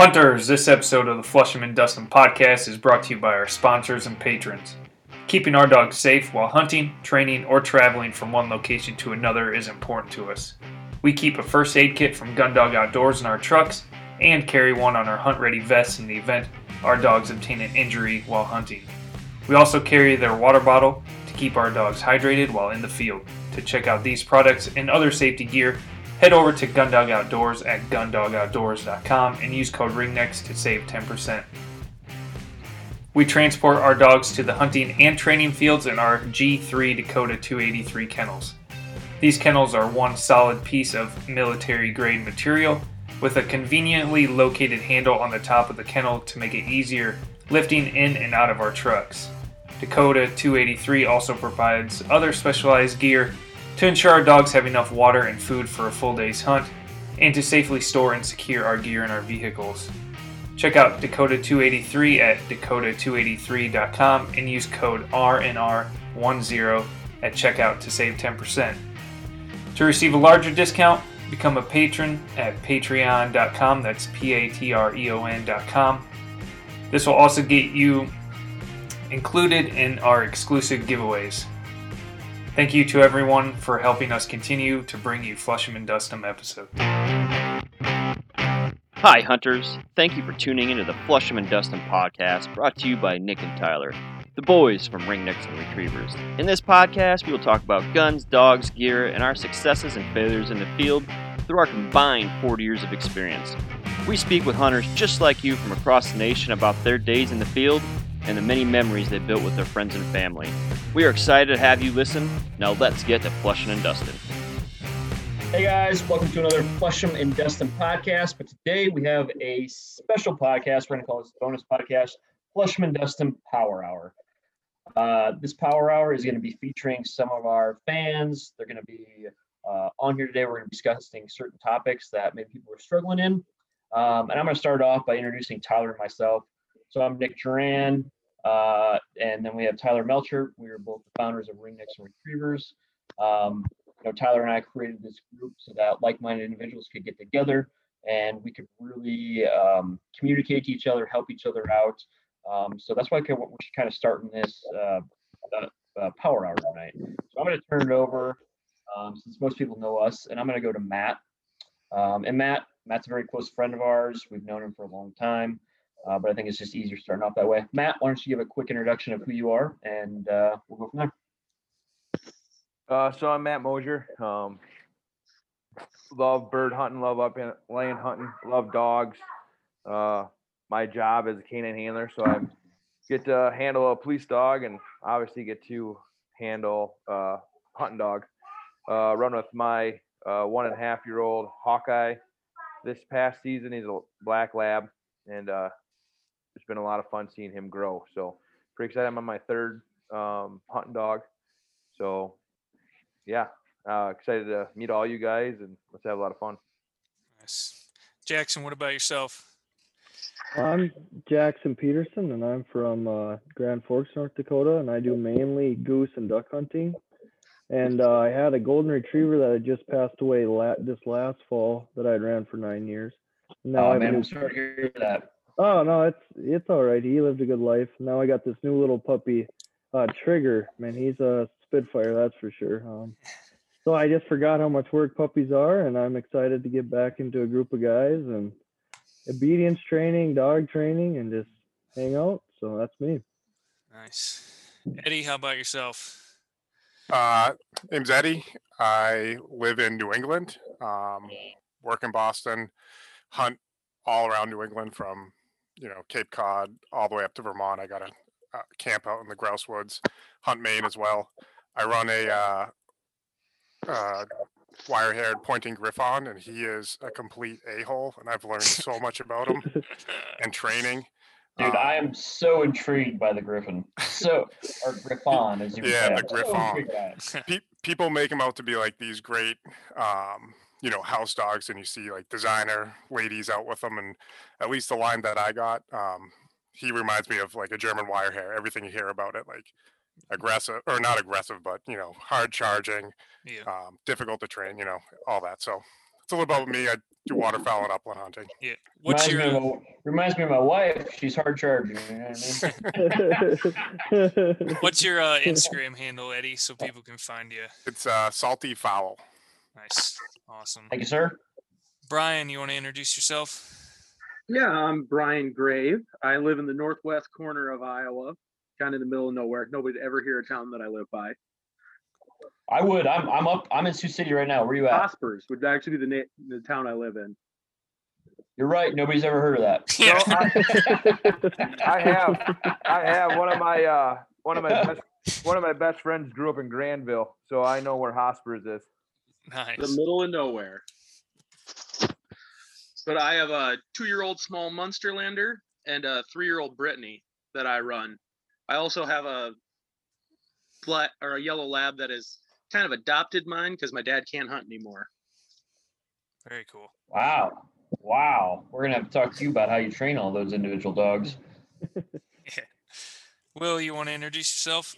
Hunters, this episode of the Flush 'em and Dust 'em podcast is brought to you by our sponsors and patrons. Keeping our dogs safe while hunting, training, or traveling from one location to another is important to us. We keep a first aid kit from Gun Dog Outdoors in our trucks and carry one on our hunt-ready vests in the event our dogs obtain an injury while hunting. We also carry their water bottle to keep our dogs hydrated while in the field. To check out these products and other safety gear, head over to Gun Dog Outdoors at gundogoutdoors.com and use code Ringnecks to save 10%. We transport our dogs to the hunting and training fields in our G3 Dakota 283 kennels. These kennels are one solid piece of military-grade material with a conveniently located handle on the top of the kennel to make it easier lifting in and out of our trucks. Dakota 283 also provides other specialized gear to ensure our dogs have enough water and food for a full day's hunt, and to safely store and secure our gear in our vehicles. Check out Dakota 283 at dakota283.com and use code RNR10 at checkout to save 10%. To receive a larger discount, become a patron at patreon.com, that's patreon.com. This will also get you included in our exclusive giveaways. Thank you to everyone for helping us continue to bring you Flush 'em and Dust 'em episode. Hi, hunters. Thank you for tuning into the Flush 'em and Dust 'em podcast brought to you by Nick and Tyler, the boys from Ringnecks and Retrievers. In this podcast, we will talk about guns, dogs, gear, and our successes and failures in the field through our combined 40 years of experience. We speak with hunters just like you from across the nation about their days in the field and the many memories they built with their friends and family. We are excited to have you listen. Now let's get to Flushing and Dustin. Hey guys, welcome to another Flushing and Dustin podcast. But today we have a special podcast. We're going to call this a bonus podcast, Flushing and Dustin Power Hour. This Power Hour is going to be featuring some of our fans. They're going to be on here today. We're going to be discussing certain topics that maybe people are struggling in. And I'm going to start off by introducing Tyler and myself. So I'm Nick Duran, and then we have Tyler Melcher. We are both the founders of Ringnecks and Retrievers. Tyler and I created this group so that like-minded individuals could get together and we could really communicate to each other, help each other out. So that's why we're kind of starting this power hour tonight. So I'm going to turn it over, since most people know us, and I'm going to go to Matt. And Matt's a very close friend of ours. We've known him for a long time. But I think it's just easier starting off that way. Matt, why don't you give a quick introduction of who you are, and we'll go from there. So I'm Matt Mosier. Love bird hunting, love upland hunting, love dogs. My job is a canine handler, so I get to handle a police dog and obviously get to handle a hunting dog. Run with my 1.5-year-old Hawkeye this past season. He's a black lab, and it's been a lot of fun seeing him grow. So pretty excited. I'm on my third hunting dog. So yeah, excited to meet all you guys and let's have a lot of fun. Nice. Jackson, what about yourself? I'm Jackson Peterson and I'm from Grand Forks, North Dakota, and I do mainly goose and duck hunting. And I had a golden retriever that had just passed away this last fall that I ran for 9 years. Now I'm sorry to hear that. Oh no, it's all right. He lived a good life. Now I got this new little puppy, Trigger. Man, he's a spitfire, that's for sure. So I just forgot how much work puppies are, and I'm excited to get back into a group of guys and obedience training, dog training, and just hang out. So that's me. Nice. Eddie, how about yourself? Name's Eddie. I live in New England. Work in Boston. Hunt all around New England from, Cape Cod all the way up to Vermont. I got a camp out in the grouse woods, hunt Maine as well. I run a wire-haired pointing griffon, and he is a complete a-hole, and I've learned so much about him and training. Dude, I am so intrigued by the griffon. So, or griffon, as you would say. Yeah, the griffon. So people make him out to be like these great, house dogs, and you see like designer ladies out with them. And at least the line that I got, he reminds me of like a German wire hair, everything you hear about it, like aggressive or not aggressive, but hard charging, difficult to train, all that. So all about me. I do waterfowl and upland hunting. Yeah. Reminds me of my wife. She's hard charging. You know what I mean? What's your Instagram handle, Eddie, so people can find you? It's Salty Fowl. Nice. Awesome. Thank you, sir. Brian, you want to introduce yourself? Yeah, I'm Brian Grave. I live in the northwest corner of Iowa, kind of in the middle of nowhere. Nobody'd ever hear a town that I live by. I would. I'm in Sioux City right now. Where you at? Hospers would actually be the town I live in. You're right. Nobody's ever heard of that. Yeah. So I have one of my best friends grew up in Granville, so I know where Hospers is. Nice. The middle of nowhere. But I have a 2-year-old small Munsterlander and a 3-year-old Brittany that I run. I also have a black or a yellow lab that is kind of adopted mine because my dad can't hunt anymore. Very cool. Wow. We're going to have to talk to you about how you train all those individual dogs. Yeah. Will, you want to introduce yourself?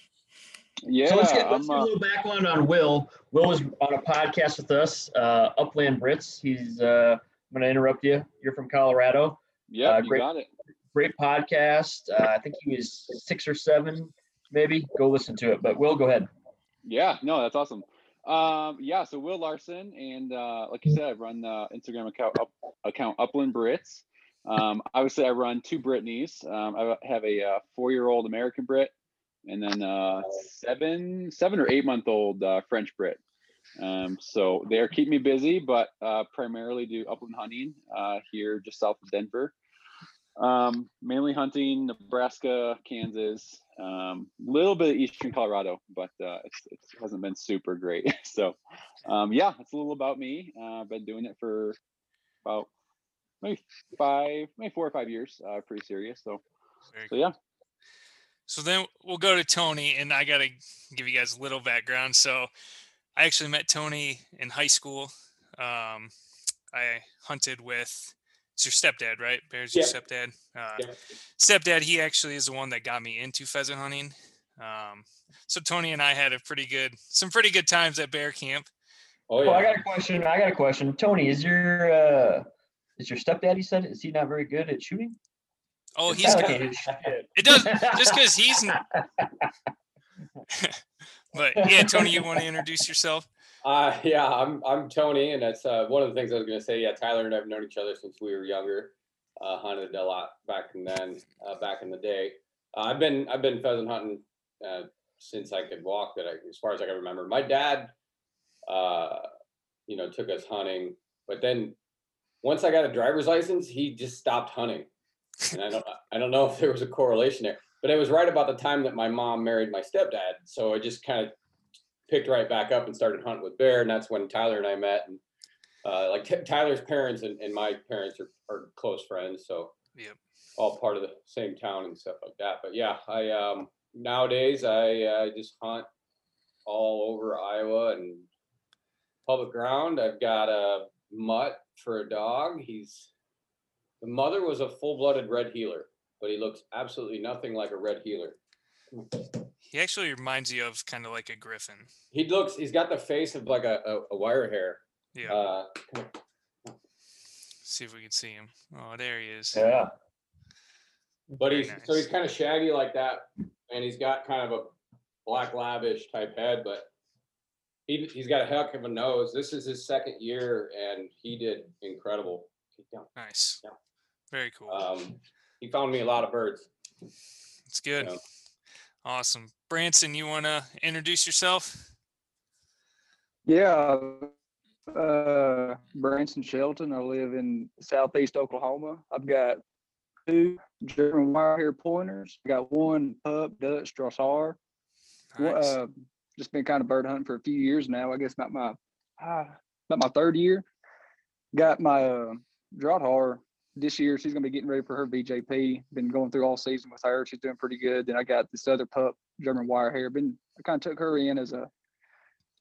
Yeah. So let's get a little background on Will. Will was on a podcast with us, Upland Brits. He's, I'm going to interrupt you. You're from Colorado. Yeah, you got it. Great podcast. I think he was 6 or 7. Maybe go listen to it, but Will, go ahead. Yeah, no, that's awesome. So Will Larson, and like you said, I run the Instagram account Upland Brits. Obviously I run 2 Brittany's. I have a 4-year-old American Brit, and then 7 or 8 month old French Brit. So they're keeping me busy, but primarily do upland hunting here just south of Denver. Mainly hunting Nebraska, Kansas, little bit of eastern Colorado, but it hasn't been super great. So yeah, it's a little about me. I've been doing it for about maybe 4 or 5 years, pretty serious. So yeah. So then we'll go to Tony, and I gotta give you guys a little background. So I actually met Tony in high school. I hunted with, it's your stepdad, right? Bear's your stepdad. Stepdad, he actually is the one that got me into pheasant hunting. So Tony and I had some pretty good times at Bear Camp. Oh yeah. Well, I got a question. Tony, is your stepdad, you said, is he not very good at shooting? Oh, he's good. It does, just because he's not. But yeah, Tony, you want to introduce yourself? Yeah, I'm Tony, and that's one of the things I was going to say. Yeah, Tyler and I have known each other since we were younger. Hunted a lot back in the day. I've been pheasant hunting since I could walk, as far as I can remember. My dad, took us hunting, but then once I got a driver's license, he just stopped hunting, and I don't know if there was a correlation there. But it was right about the time that my mom married my stepdad. So I just kind of picked right back up and started hunting with Bear. And that's when Tyler and I met. And Tyler's parents and my parents are close friends. So yep. All part of the same town and stuff like that. But yeah, I nowadays just hunt all over Iowa and public ground. I've got a mutt for a dog. The mother was a full-blooded red healer, but he looks absolutely nothing like a red healer. He actually reminds you of kind of like a griffin. He's got the face of like a wire hair. Yeah. See if we can see him. Oh, there he is. Yeah. But he's kind of shaggy like that, and he's got kind of a black lavish type head, but he's got a heck of a nose. This is his 2nd year, and he did incredible. Yeah. Nice. Yeah. Very cool. He found me a lot of birds. It's good. So. Awesome. Branson, you want to introduce yourself? Yeah. Branson Shelton. I live in southeast Oklahoma. I've got 2 German wire hair pointers. I got 1 pup, Dutch drahthaar. Nice. Just been kind of bird hunting for a few years now. I guess about my 3rd year. Got my drahthaar. This year, she's going to be getting ready for her BJP. Been going through all season with her. She's doing pretty good. Then I got this other pup, German wire hair. I kind of took her in as a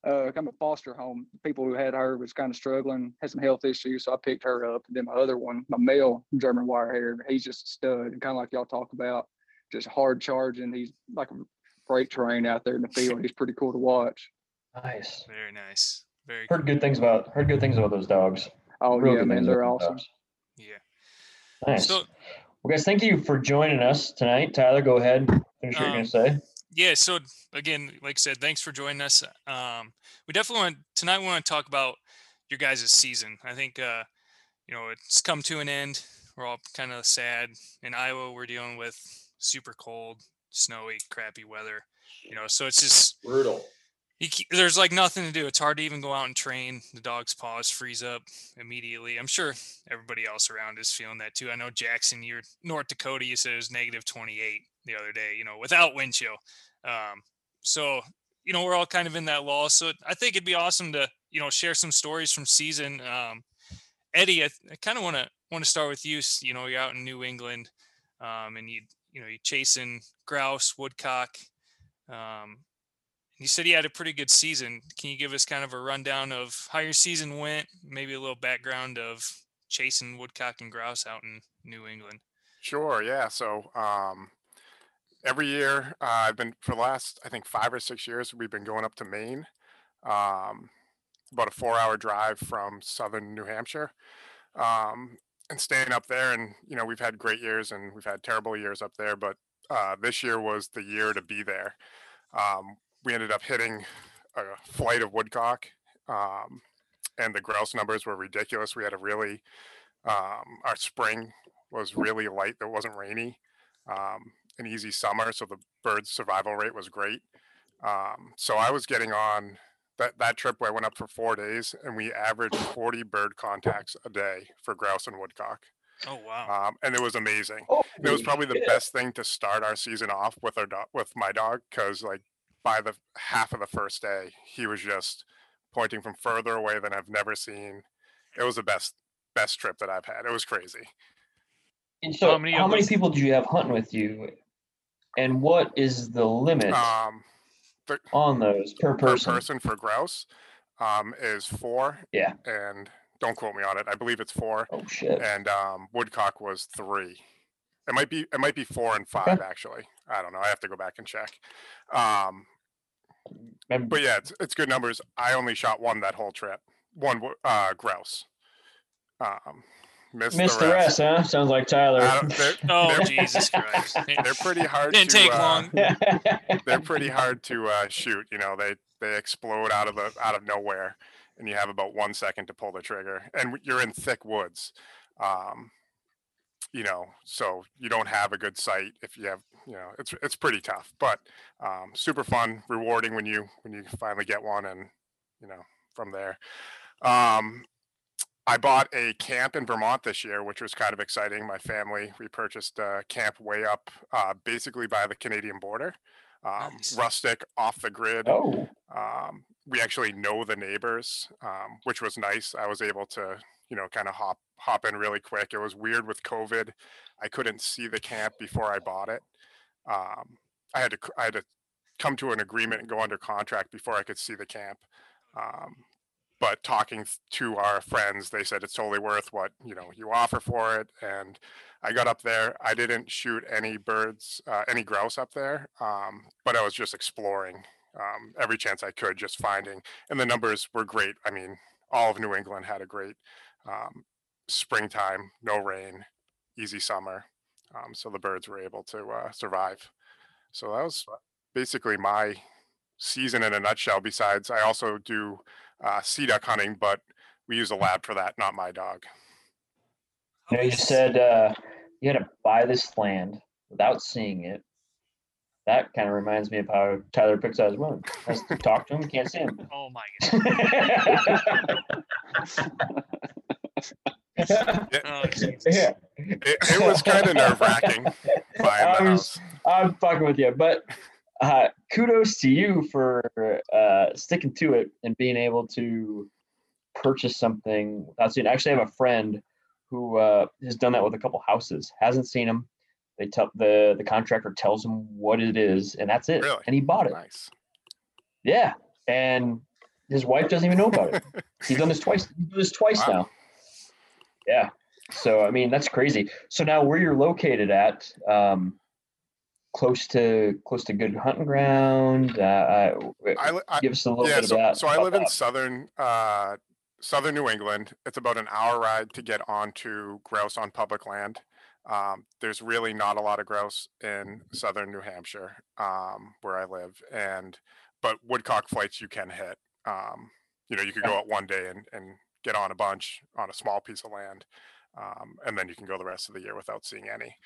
kind of foster home. People who had her was kind of struggling, had some health issues, so I picked her up. And then my other one, my male German wire hair, he's just a stud. And kind of like y'all talk about, just hard charging. He's like a freight train out there in the field. He's pretty cool to watch. Nice. Very nice. Very cool. Heard good things about those dogs. Oh, really, yeah, man, they're awesome. Yeah. Nice. So, well, guys, thank you for joining us tonight. Tyler, go ahead. Finish what you're going to say. Yeah. So again, like I said, thanks for joining us. We definitely want tonight. We want to talk about your guys' season. I think, you know, it's come to an end. We're all kind of sad. In Iowa, we're dealing with super cold, snowy, crappy weather, you know, so it's just brutal. There's like nothing to do. It's hard to even go out and train. The dog's paws freeze up immediately. I'm sure everybody else around is feeling that too. I know Jackson, you're North Dakota. You said it was -28 the other day, you know, without wind chill. So, you know, we're all kind of in that lull. So I think it'd be awesome to, you know, share some stories from season. Eddie, I kind of want to start with you. You know, you're out in New England, and you're chasing grouse, woodcock. You said you had a pretty good season. Can you give us kind of a rundown of how your season went? Maybe a little background of chasing woodcock and grouse out in New England. Sure. Yeah. So every year I've been, for the last, I think 5 or 6 years, we've been going up to Maine, about a 4-hour drive from southern New Hampshire, and staying up there. And, you know, we've had great years and we've had terrible years up there, but this year was the year to be there. We ended up hitting a flight of woodcock, and the grouse numbers were ridiculous. We had a really, our spring was really light. It wasn't rainy, an easy summer. So the bird survival rate was great. So I was getting on that trip where I went up for 4 days and we averaged 40 bird contacts a day for grouse and woodcock. Oh, wow. And it was amazing. And it was probably the best thing to start our season off with with my dog. 'Cause like, by the half of the first day, he was just pointing from further away than I've never seen. It was the best trip that I've had. It was crazy. And so how many people do you have hunting with you? And what is the limit on those per person? Per person for grouse is 4. Yeah. And don't quote me on it. I believe it's 4. Oh, shit. And woodcock was 3. It might be 4 and 5, actually. I don't know. I have to go back and check. But yeah, it's good numbers. I only shot one that whole trip. One grouse. Missed the rest, huh? Sounds like Tyler. Oh, Jesus Christ! They're pretty hard. Didn't take long. They're pretty hard to shoot. You know, they explode out of nowhere, and you have about 1 second to pull the trigger. And you're in thick woods, you know, so you don't have a good sight. If you have, you know, it's pretty tough, but super fun, rewarding when you finally get one. And, you know, from there, I bought a camp in Vermont this year, which was kind of exciting. My family, we purchased a camp way up, basically by the Canadian border, nice. Rustic, off the grid. Oh. We actually know the neighbors, which was nice. I was able to, you know, kind of hop in really quick. It was weird with COVID. I couldn't see the camp before I bought it. I had to come to an agreement and go under contract before I could see the camp. But talking to our friends, they said it's totally worth what, you know, you offer for it. And I got up there. I didn't shoot any birds, any grouse up there, but I was just exploring every chance I could, just finding. And the numbers were great. I mean, all of New England had a great springtime, no rain, easy summer. So the birds were able to survive. So that was basically my season in a nutshell. Besides, I also do sea duck hunting, but we use a lab for that, not my dog. You know, you said you had to buy this land without seeing it. That kind of reminds me of how Tyler picks out his women. Has to talk to him, can't see him. Oh, my God. Yeah. It was kind of nerve-wracking. I'm fucking with you, but kudos to you for sticking to it and being able to purchase something without seeing. Actually, I have a friend who has done that with a couple houses. Hasn't seen them. They tell the contractor tells him what it is, and that's it. Really? And he bought it. Nice. Yeah, and his wife doesn't even know about it. He's done this twice. He's done this twice now. Yeah. So, I mean, that's crazy. So now where you're located at, close to good hunting ground. Give us a little bit about. So I live in southern southern New England. It's about an hour ride to get onto grouse on public land. There's really not a lot of grouse in southern New Hampshire, where I live, but woodcock flights you can hit. You could go out one day and get on a bunch on a small piece of land, and then you can go the rest of the year without seeing any.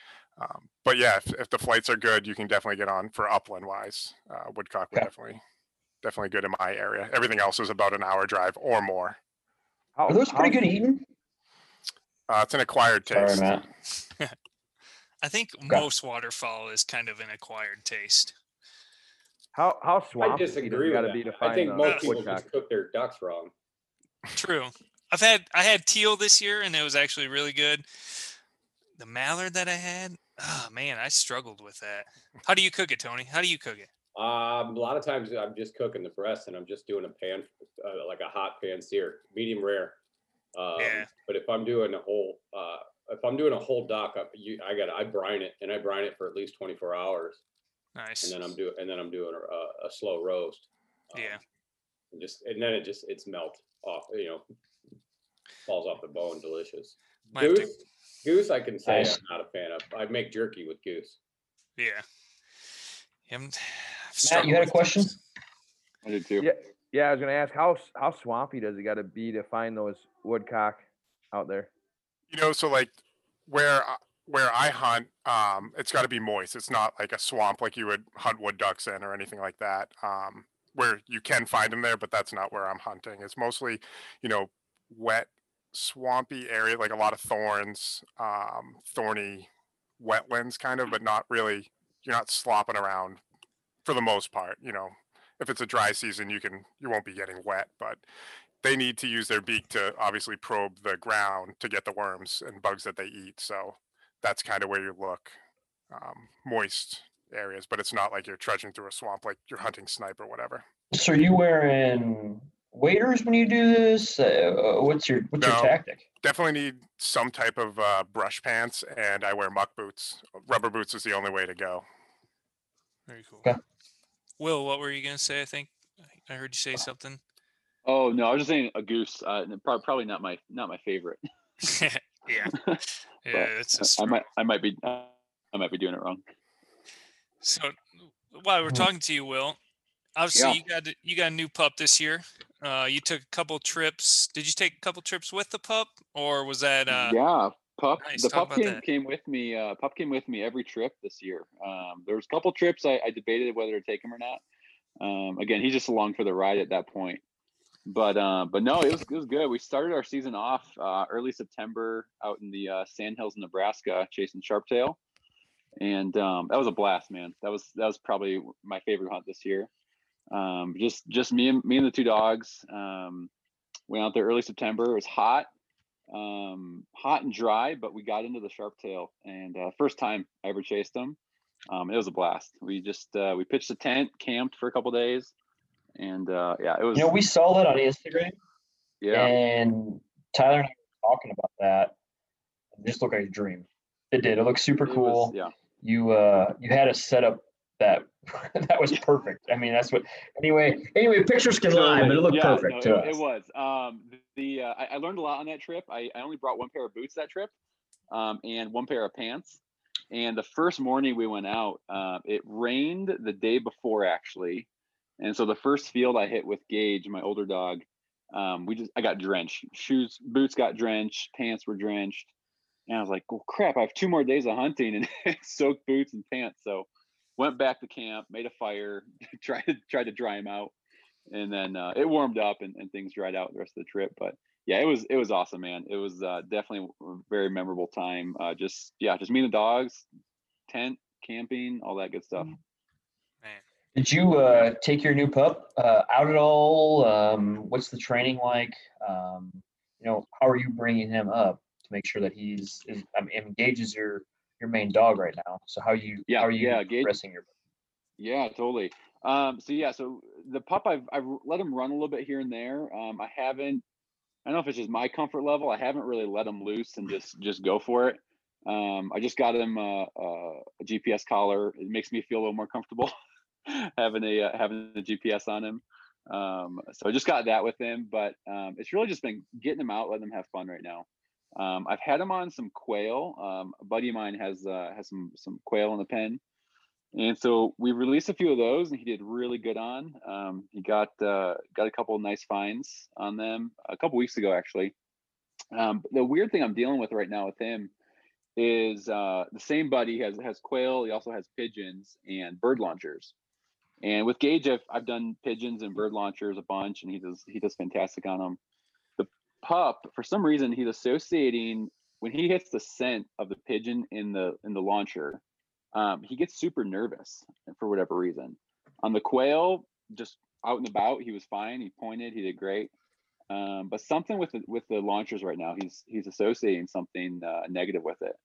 But yeah, if the flights are good, you can definitely get on for upland wise. Woodcock were definitely good in my area. Everything else is about an hour drive or more. Are those pretty good eating? It's an acquired taste. Sorry, Matt. I think most waterfowl is kind of an acquired taste. How swamp eaters gotta be to find, I think most people just cook their ducks wrong. True. I had teal this year, and it was actually really good. The mallard that I had, oh man, I struggled with that. How do you cook it, Tony? How do you cook it? A lot of times I'm just cooking the breast, and I'm just doing a pan, like a hot pan sear, medium rare. But if I'm doing a whole, duck, I brine it, and I brine it for at least 24 hours. Nice. And then I'm doing a slow roast. It's melt off, falls off the bone. Delicious. Goose, I can say I'm not a fan of. I make jerky with goose. Yeah. Matt, you had a question? Those. I did too. Yeah, I was going to ask, how swampy does it got to be to find those woodcock out there? So like where I hunt, it's got to be moist. It's not like a swamp like you would hunt wood ducks in or anything like that, where you can find them there, but that's not where I'm hunting. It's mostly, wet, swampy area, like a lot of thorns, thorny wetlands kind of, but not really, you're not slopping around for the most part. If it's a dry season, you won't be getting wet, but they need to use their beak to obviously probe the ground to get the worms and bugs that they eat. So that's kind of where you look, moist areas, but it's not like you're trudging through a swamp like you're hunting snipe or whatever. So are you wearing waders when you do this? What's your tactic? Definitely need some type of brush pants, and I wear muck boots. Rubber boots is the only way to go. Very cool. Okay. Will, what were you going to say? I think I heard you say something. Oh no, I was just saying a goose. Probably not my favorite. Yeah, it's. I might be doing it wrong. So, while we're talking to you, Will, obviously you got a new pup this year. You took a couple trips. Did you take a couple trips with the pup, or was that? Pup. Nice. The pup came with me. Pup came with me every trip this year. There was a couple trips I debated whether to take him or not. Again, he's just along for the ride at that point. But no, it was good. We started our season off early September out in the Sandhills, Nebraska, chasing sharptail, and that was a blast, man. That was probably my favorite hunt this year. Just me and the two dogs. Went out there early September. It was hot and dry, but we got into the sharptail, and first time I ever chased them. It was a blast. We just we pitched a tent, camped for a couple days. And it was. We saw that on Instagram. Yeah. And Tyler and I were talking about that. It just looked like a dream. It did. It looked super cool. You had a setup that was perfect. I mean, that's what. Anyway, pictures can lie, but it looked perfect to us. It was. I learned a lot on that trip. I only brought one pair of boots that trip, and one pair of pants. And the first morning we went out, it rained the day before actually. And so the first field I hit with Gage, my older dog, I got drenched. Shoes, boots got drenched, pants were drenched. And I was like, well, crap, I have 2 more days of hunting and soaked boots and pants. So went back to camp, made a fire, tried to dry them out. And then it warmed up and things dried out the rest of the trip. But yeah, it was awesome, man. It was definitely a very memorable time. Just me and the dogs, tent, camping, all that good stuff. Man. Did you take your new pup out at all? What's the training like? How are you bringing him up to make sure that Gage is your main dog right now? So how are you dressing your pup? Yeah, totally. So the pup, I've let him run a little bit here and there. I don't know if it's just my comfort level. I haven't really let him loose and just go for it. I just got him a GPS collar. It makes me feel a little more comfortable. Having a GPS on him, So I just got that with him, but it's really just been getting him out, letting him have fun right now. I've had him on some quail. A buddy of mine has some quail in the pen. And so we released a few of those and he did really good on. He got a couple of nice finds on them a couple weeks ago, actually. But the weird thing I'm dealing with right now with him is the same buddy has quail. He also has pigeons and bird launchers. And with Gage, I've done pigeons and bird launchers a bunch, and he does fantastic on them. The pup, for some reason, he's associating when he hits the scent of the pigeon in the launcher, he gets super nervous for whatever reason. On the quail, just out and about, he was fine. He pointed, he did great. But something with the launchers right now, he's associating something negative with it.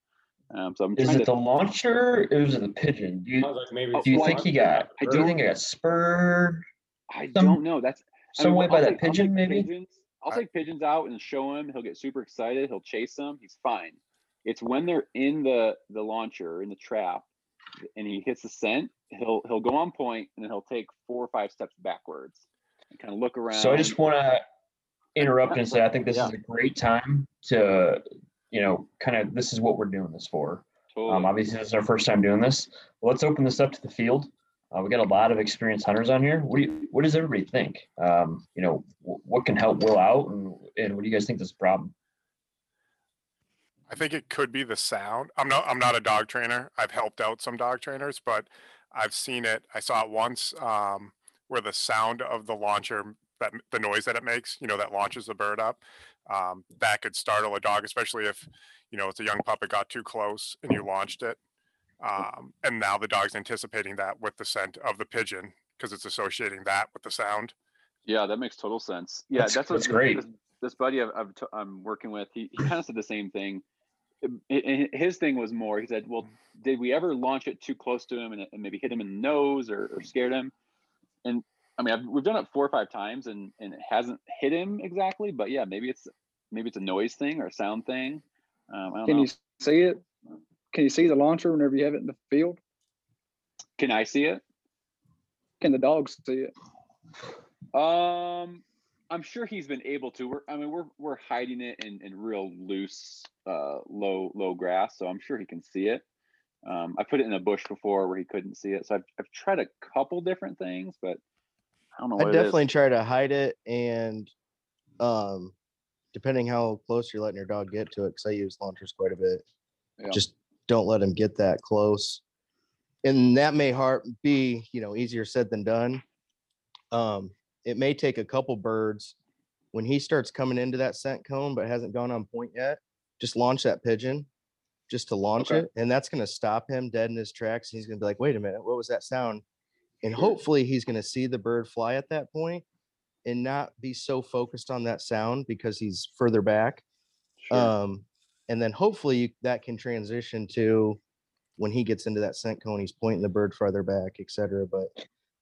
So I'm is it the launcher or is it the pigeon? Do you think I got spurred? I don't know. That's some way by that pigeon, maybe. I'll take pigeons out and show him. He'll get super excited. He'll chase them. He's fine. It's when they're in the launcher in the trap, and he hits the scent. He'll go on point, and then he'll take 4 or 5 steps backwards and kind of look around. So I just want to interrupt and say I think this is a great time to. This is what we're doing this for. Totally. Obviously, this is our first time doing this. Let's open this up to the field. We got a lot of experienced hunters on here. What does everybody think? What can help Will out, and what do you guys think this is a problem? I think it could be the sound. I'm not a dog trainer. I've helped out some dog trainers, but I've seen it. I saw it once where the sound of the launcher, that the noise that it makes, that launches the bird up. That could startle a dog, especially if it's a young pup that got too close and you launched it, and now the dog's anticipating that with the scent of the pigeon because it's associating that with the sound. Yeah, that makes total sense. Yeah, that's great. This buddy I'm working with, he kind of said the same thing. His thing was more, he said, well, did we ever launch it too close to him and maybe hit him in the nose or scared him? And I mean, we've done it 4 or 5 times, and it hasn't hit him exactly. But yeah, maybe it's a noise thing or a sound thing. I don't know. Can you see it? Can you see the launcher whenever you have it in the field? Can I see it? Can the dogs see it? I'm sure he's been able to. We're hiding it in real loose, low grass, so I'm sure he can see it. I put it in a bush before where he couldn't see it, so I've tried a couple different things, but. I definitely try to hide it, and depending how close you're letting your dog get to it, because I use launchers quite a bit, just don't let him get that close. And that may be, easier said than done. It may take a couple birds when he starts coming into that scent cone, but hasn't gone on point yet. Just launch that pigeon, just to launch it, and that's going to stop him dead in his tracks. And he's going to be like, "Wait a minute, what was that sound?" And hopefully he's going to see the bird fly at that point and not be so focused on that sound because he's further back. Sure. And then hopefully that can transition to when he gets into that scent cone, he's pointing the bird farther back, etc. But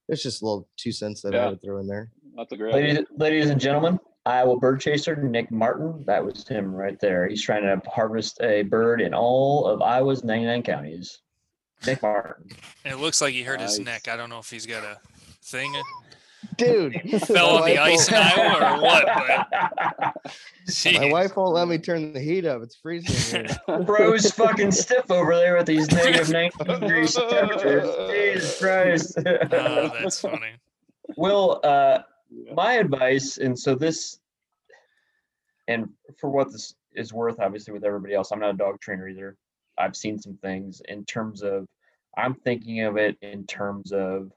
it's just a little 2 cents that I would throw in there. That's a great idea. Ladies and gentlemen, Iowa bird chaser Nick Martin, that was him right there. He's trying to harvest a bird in all of Iowa's 99 counties. Nick Martin. It looks like he hurt his neck. I don't know if he's got a thing. Dude, he fell on the ice in Iowa or what? But, my wife won't let me turn the heat up. It's freezing here. Bro's fucking stiff over there with these negative 19 degrees temperatures. Jesus Christ. Oh, that's funny. Well, my advice, and for what this is worth, obviously, with everybody else, I'm not a dog trainer either. I've seen some things in terms of, I'm thinking of it in terms of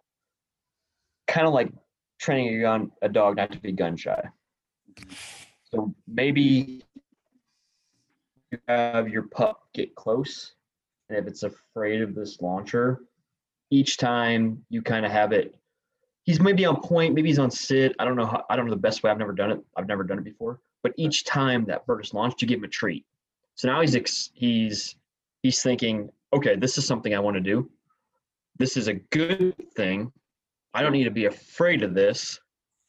kind of like training a dog not to be gun shy. So maybe you have your pup get close, and if it's afraid of this launcher, each time you kind of have it, he's maybe on point, maybe he's on sit. I don't know the best way. I've never done it before. But each time that bird is launched, you give him a treat. So now he's thinking, okay, this is something I want to do. This is a good thing. I don't need to be afraid of this.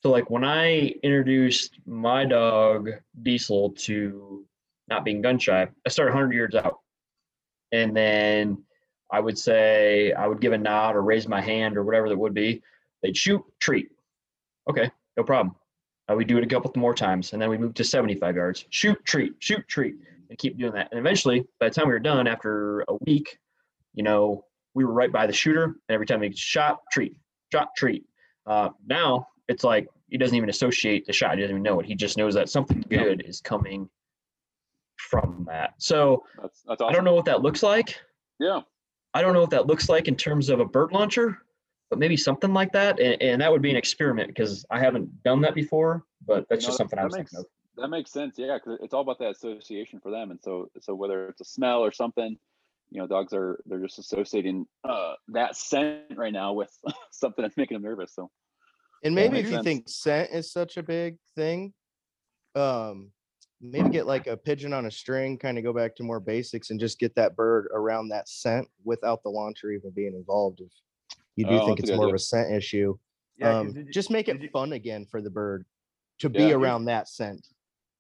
So like when I introduced my dog Diesel to not being gun shy, I started 100 yards out. And then I would give a nod or raise my hand or whatever that would be. They'd shoot, treat. Okay, No problem. We do it a couple more times, and then we move to 75 yards. Shoot, treat, and keep doing that. And eventually, by the time we were done, after a week, you know, we were right by the shooter, and every time he shot, treat, shot, treat. Now it's like he doesn't even associate the shot. He doesn't even know it. He just knows that something good is coming from that. So that's awesome. I don't know what that looks like. Yeah. I don't know what that looks like in terms of a bird launcher, but maybe something like that. And that would be an experiment because I haven't done that before, but that's just something I was thinking of. That makes sense. Yeah. Cause it's all about that association for them. And so whether it's a smell or something, you know, dogs are, they're just associating that scent right now with something that's making them nervous. So, and maybe if you think scent is such a big thing, maybe get like a pigeon on a string, kind of go back to more basics and just get that bird around that scent without the launcher even being involved. If you do think it's more of a scent issue, yeah, just make it fun again for the bird to be around that scent.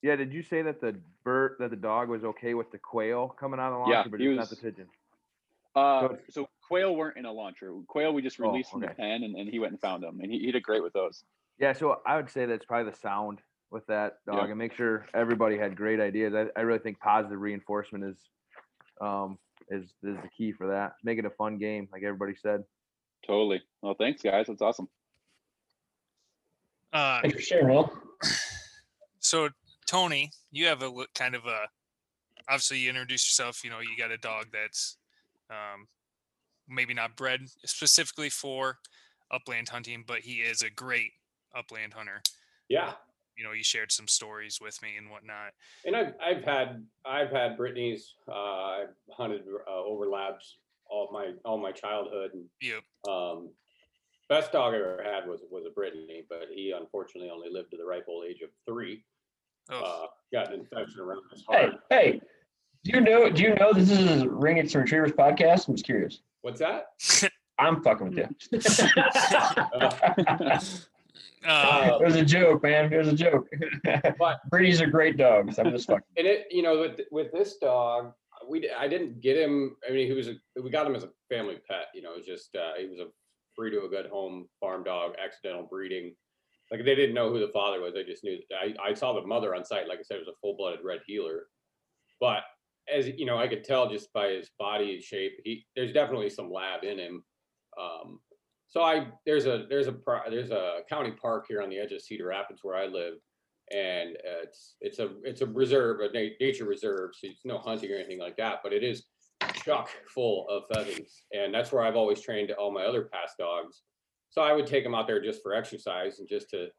Yeah. Did you say that the dog was okay with the quail coming out of the launcher, but it's not the pigeon? So quail weren't in a launcher. Quail we just released from the pen, and he went and found them, and he did great with those. Yeah. So I would say that's probably the sound with that dog, and make sure everybody had great ideas. I really think positive reinforcement is the key for that. Make it a fun game, like everybody said. Totally. Well, thanks guys. That's awesome. Thanks for sharing. So Tony, you have a kind of a, obviously you introduced yourself, you know, you got a dog that's maybe not bred specifically for upland hunting, but he is a great upland hunter. Yeah. You know, you shared some stories with me and whatnot. And I've had Brittany's. I've hunted over labs all my childhood. And, best dog I ever had was a Brittany, but he unfortunately only lived to the ripe old age of 3. Got an infection around his heart. Hey, do you know this is Ringnecks and Retrievers podcast? I'm just curious. What's that? I'm fucking with you. It was a joke, man. It was a joke. But Brittany's are great dogs. I'm just fucking. And it, you know, with this dog, I didn't get him. I mean, we got him as a family pet. You know, it was just he was a free to a good home farm dog, accidental breeding. Like they didn't know who the father was. They just knew. I saw the mother on site. Like I said, it was a full-blooded red healer. But as you know, I could tell just by his body shape, there's definitely some lab in him. So there's a county park here on the edge of Cedar Rapids where I live, and it's a reserve, a nature reserve. So it's no hunting or anything like that, but it is chock full of pheasants, and that's where I've always trained all my other past dogs. So I would take him out there just for exercise and just to,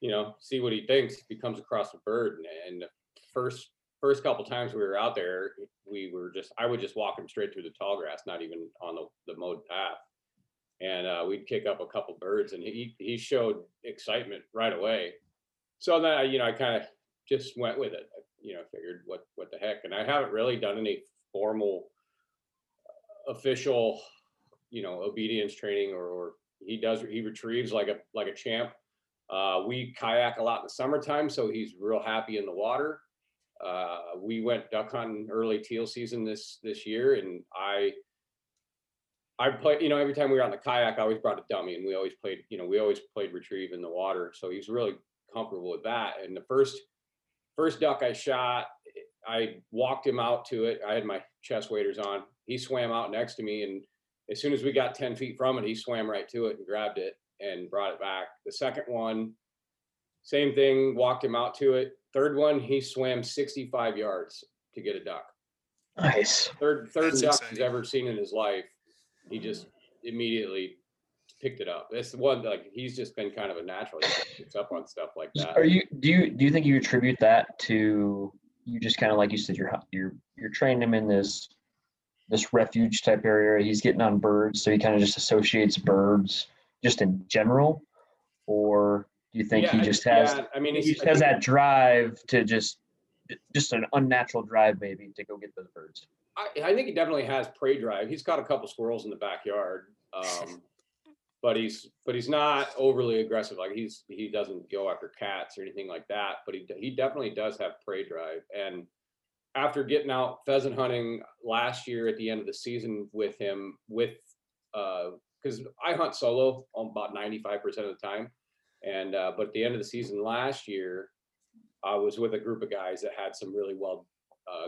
you know, see what he thinks. If he comes across a bird, and the first couple times we were out there, I would just walk him straight through the tall grass, not even on the mowed path. And we'd kick up a couple birds, and he showed excitement right away. So then, I kind of just went with it. I figured what the heck. And I haven't really done any formal, official, obedience training. Or he retrieves like a champ. We kayak a lot in the summertime, so he's real happy in the water. We went duck hunting early teal season this year, and I played, every time we were on the kayak, I always brought a dummy, and we always played retrieve in the water. So he's really comfortable with that. And the first duck I shot, I walked him out to it. I had my chest waders on. He swam out next to me, and as soon as we got 10 feet from it, he swam right to it and grabbed it and brought it back. The second one, same thing, walked him out to it. Third one, he swam 65 yards to get a duck. Nice. Third duck he's ever seen in his life. He just immediately picked it up. This one, like, he's just been kind of a natural. He just picks up on stuff like that. Do you think you attribute that to, you just kind of, like you said, you're training him in this refuge type area. He's getting on birds, so he kind of just associates birds just in general? Or do you think he just has that drive to just an unnatural drive maybe to go get those birds? I think he definitely has prey drive. He's caught a couple squirrels in the backyard, but he's not overly aggressive. Like he doesn't go after cats or anything like that. But he definitely does have prey drive. And after getting out pheasant hunting last year at the end of the season with him, because I hunt solo about 95% of the time, And but at the end of the season last year, I was with a group of guys that had some really well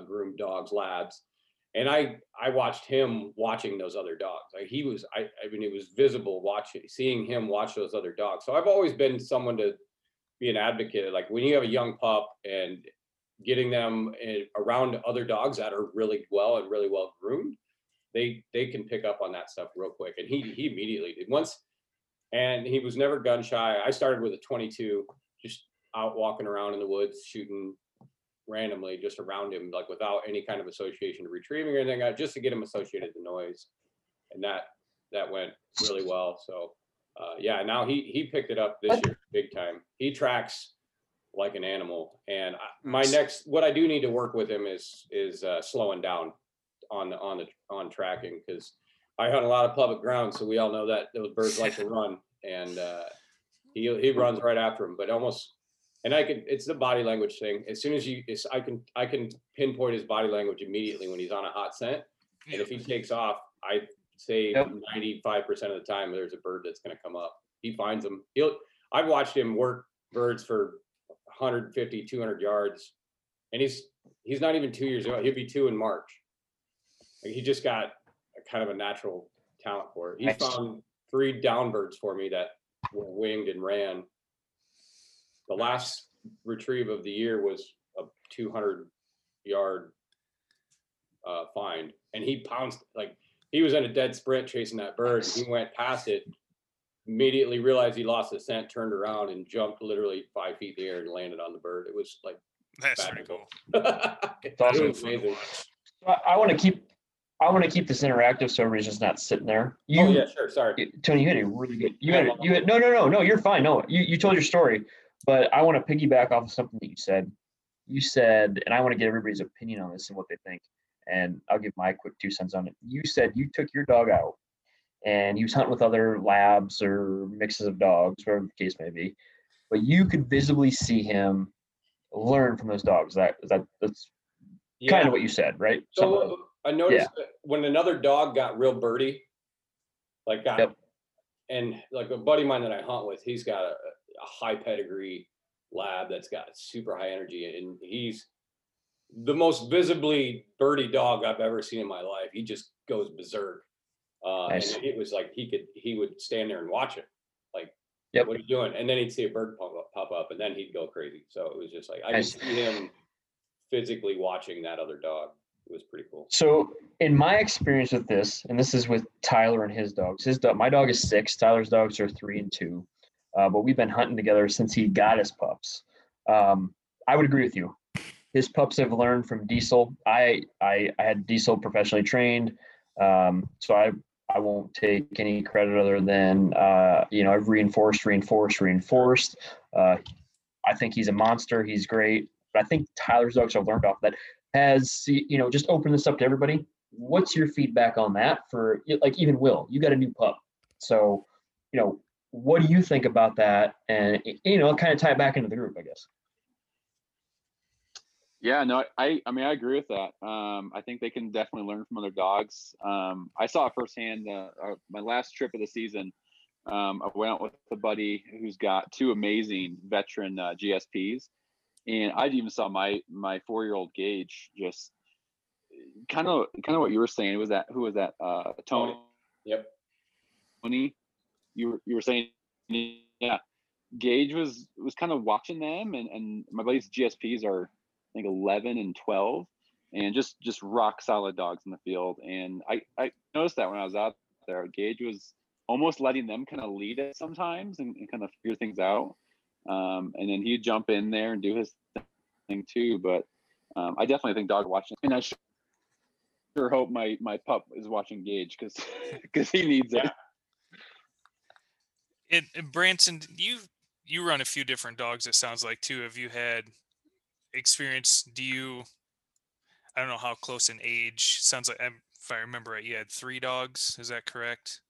groomed dogs, labs, and I watched him watching those other dogs. Like he was, I mean, it was visible watching, seeing him watch those other dogs. So I've always been someone to be an advocate. Like when you have a young pup and getting them around other dogs that are really well groomed, they can pick up on that stuff real quick. And he immediately did once. And he was never gun shy. I started with a 22, just out walking around in the woods, shooting randomly just around him, like without any kind of association to retrieving or anything, just to get him associated to noise. And that went really well. So yeah, now he picked it up this year big time. He tracks like an animal. And what I do need to work with him is slowing down on tracking, because I hunt a lot of public ground, so we all know that those birds like to run, and he runs right after him. But almost, and it's the body language thing. As soon as I can pinpoint his body language immediately when he's on a hot scent, and if he takes off, I say 95% of the time there's a bird that's going to come up. He finds them. I've watched him work birds for 150, 200 yards, and he's not even 2 years old. He'll be 2 in March. Like, he just got kind of a natural talent for it. He found 3 downbirds for me that were winged and ran. The last retrieve of the year was a 200-yard find, and he pounced. Like, he was in a dead sprint chasing that bird, and he went past it, immediately realized he lost the scent, turned around, and jumped literally 5 feet in the air and landed on the bird. It was like, that's magical. Pretty cool. It's awesome. Amazing. I want to keep this interactive so everybody's just not sitting there. Oh yeah, sure. Sorry, Tony, you had a really good. You had no. You're fine. No, you told your story, but I want to piggyback off of something that you said. You said, and I want to get everybody's opinion on this and what they think. And I'll give my quick 2 cents on it. You said you took your dog out, and he was hunting with other labs or mixes of dogs, whatever the case may be. But you could visibly see him learn from those dogs. That's kind of what you said, right? So I noticed that when another dog got real birdie, like and like a buddy of mine that I hunt with, he's got a high pedigree lab that's got super high energy, and he's the most visibly birdie dog I've ever seen in my life. He just goes berserk. Nice. And it was like he would stand there and watch it, like, what are you doing? And then he'd see a bird pop up, and then he'd go crazy. So it was just like I could see him physically watching that other dog. It was pretty cool. So in my experience with this, and this is with Tyler and his dogs, my dog is 6, Tyler's dogs are 3 and 2, but we've been hunting together since he got his pups. I would agree with you. His pups have learned from Diesel. I had Diesel professionally trained, so I won't take any credit other than I've reinforced. I think he's a monster. He's great. But I think Tyler's dogs have learned off that. Just open this up to everybody. What's your feedback on that? For like, even Will, you got a new pup. So, what do you think about that? And, kind of tie it back into the group, I guess. Yeah, no, I mean, I agree with that. I think they can definitely learn from other dogs. I saw it firsthand my last trip of the season. I went out with a buddy who's got 2 amazing veteran GSPs. And I even saw my 4-year-old Gage just kind of what you were saying. Was that, who was that? Tony. Yep. Tony, you were saying, yeah. Gage was kind of watching them, and my buddy's GSPs are, I think, 11 and 12, and just rock solid dogs in the field. And I noticed that when I was out there, Gage was almost letting them kind of lead it sometimes and kind of figure things out. And then he'd jump in there and do his thing too. But I definitely think dog watching, and I sure hope my pup is watching Gage because he needs it. And Branson, you run a few different dogs, it sounds like, too. Have you had experience? I don't know how close in age. Sounds like, if I remember right, you had 3 dogs. Is that correct?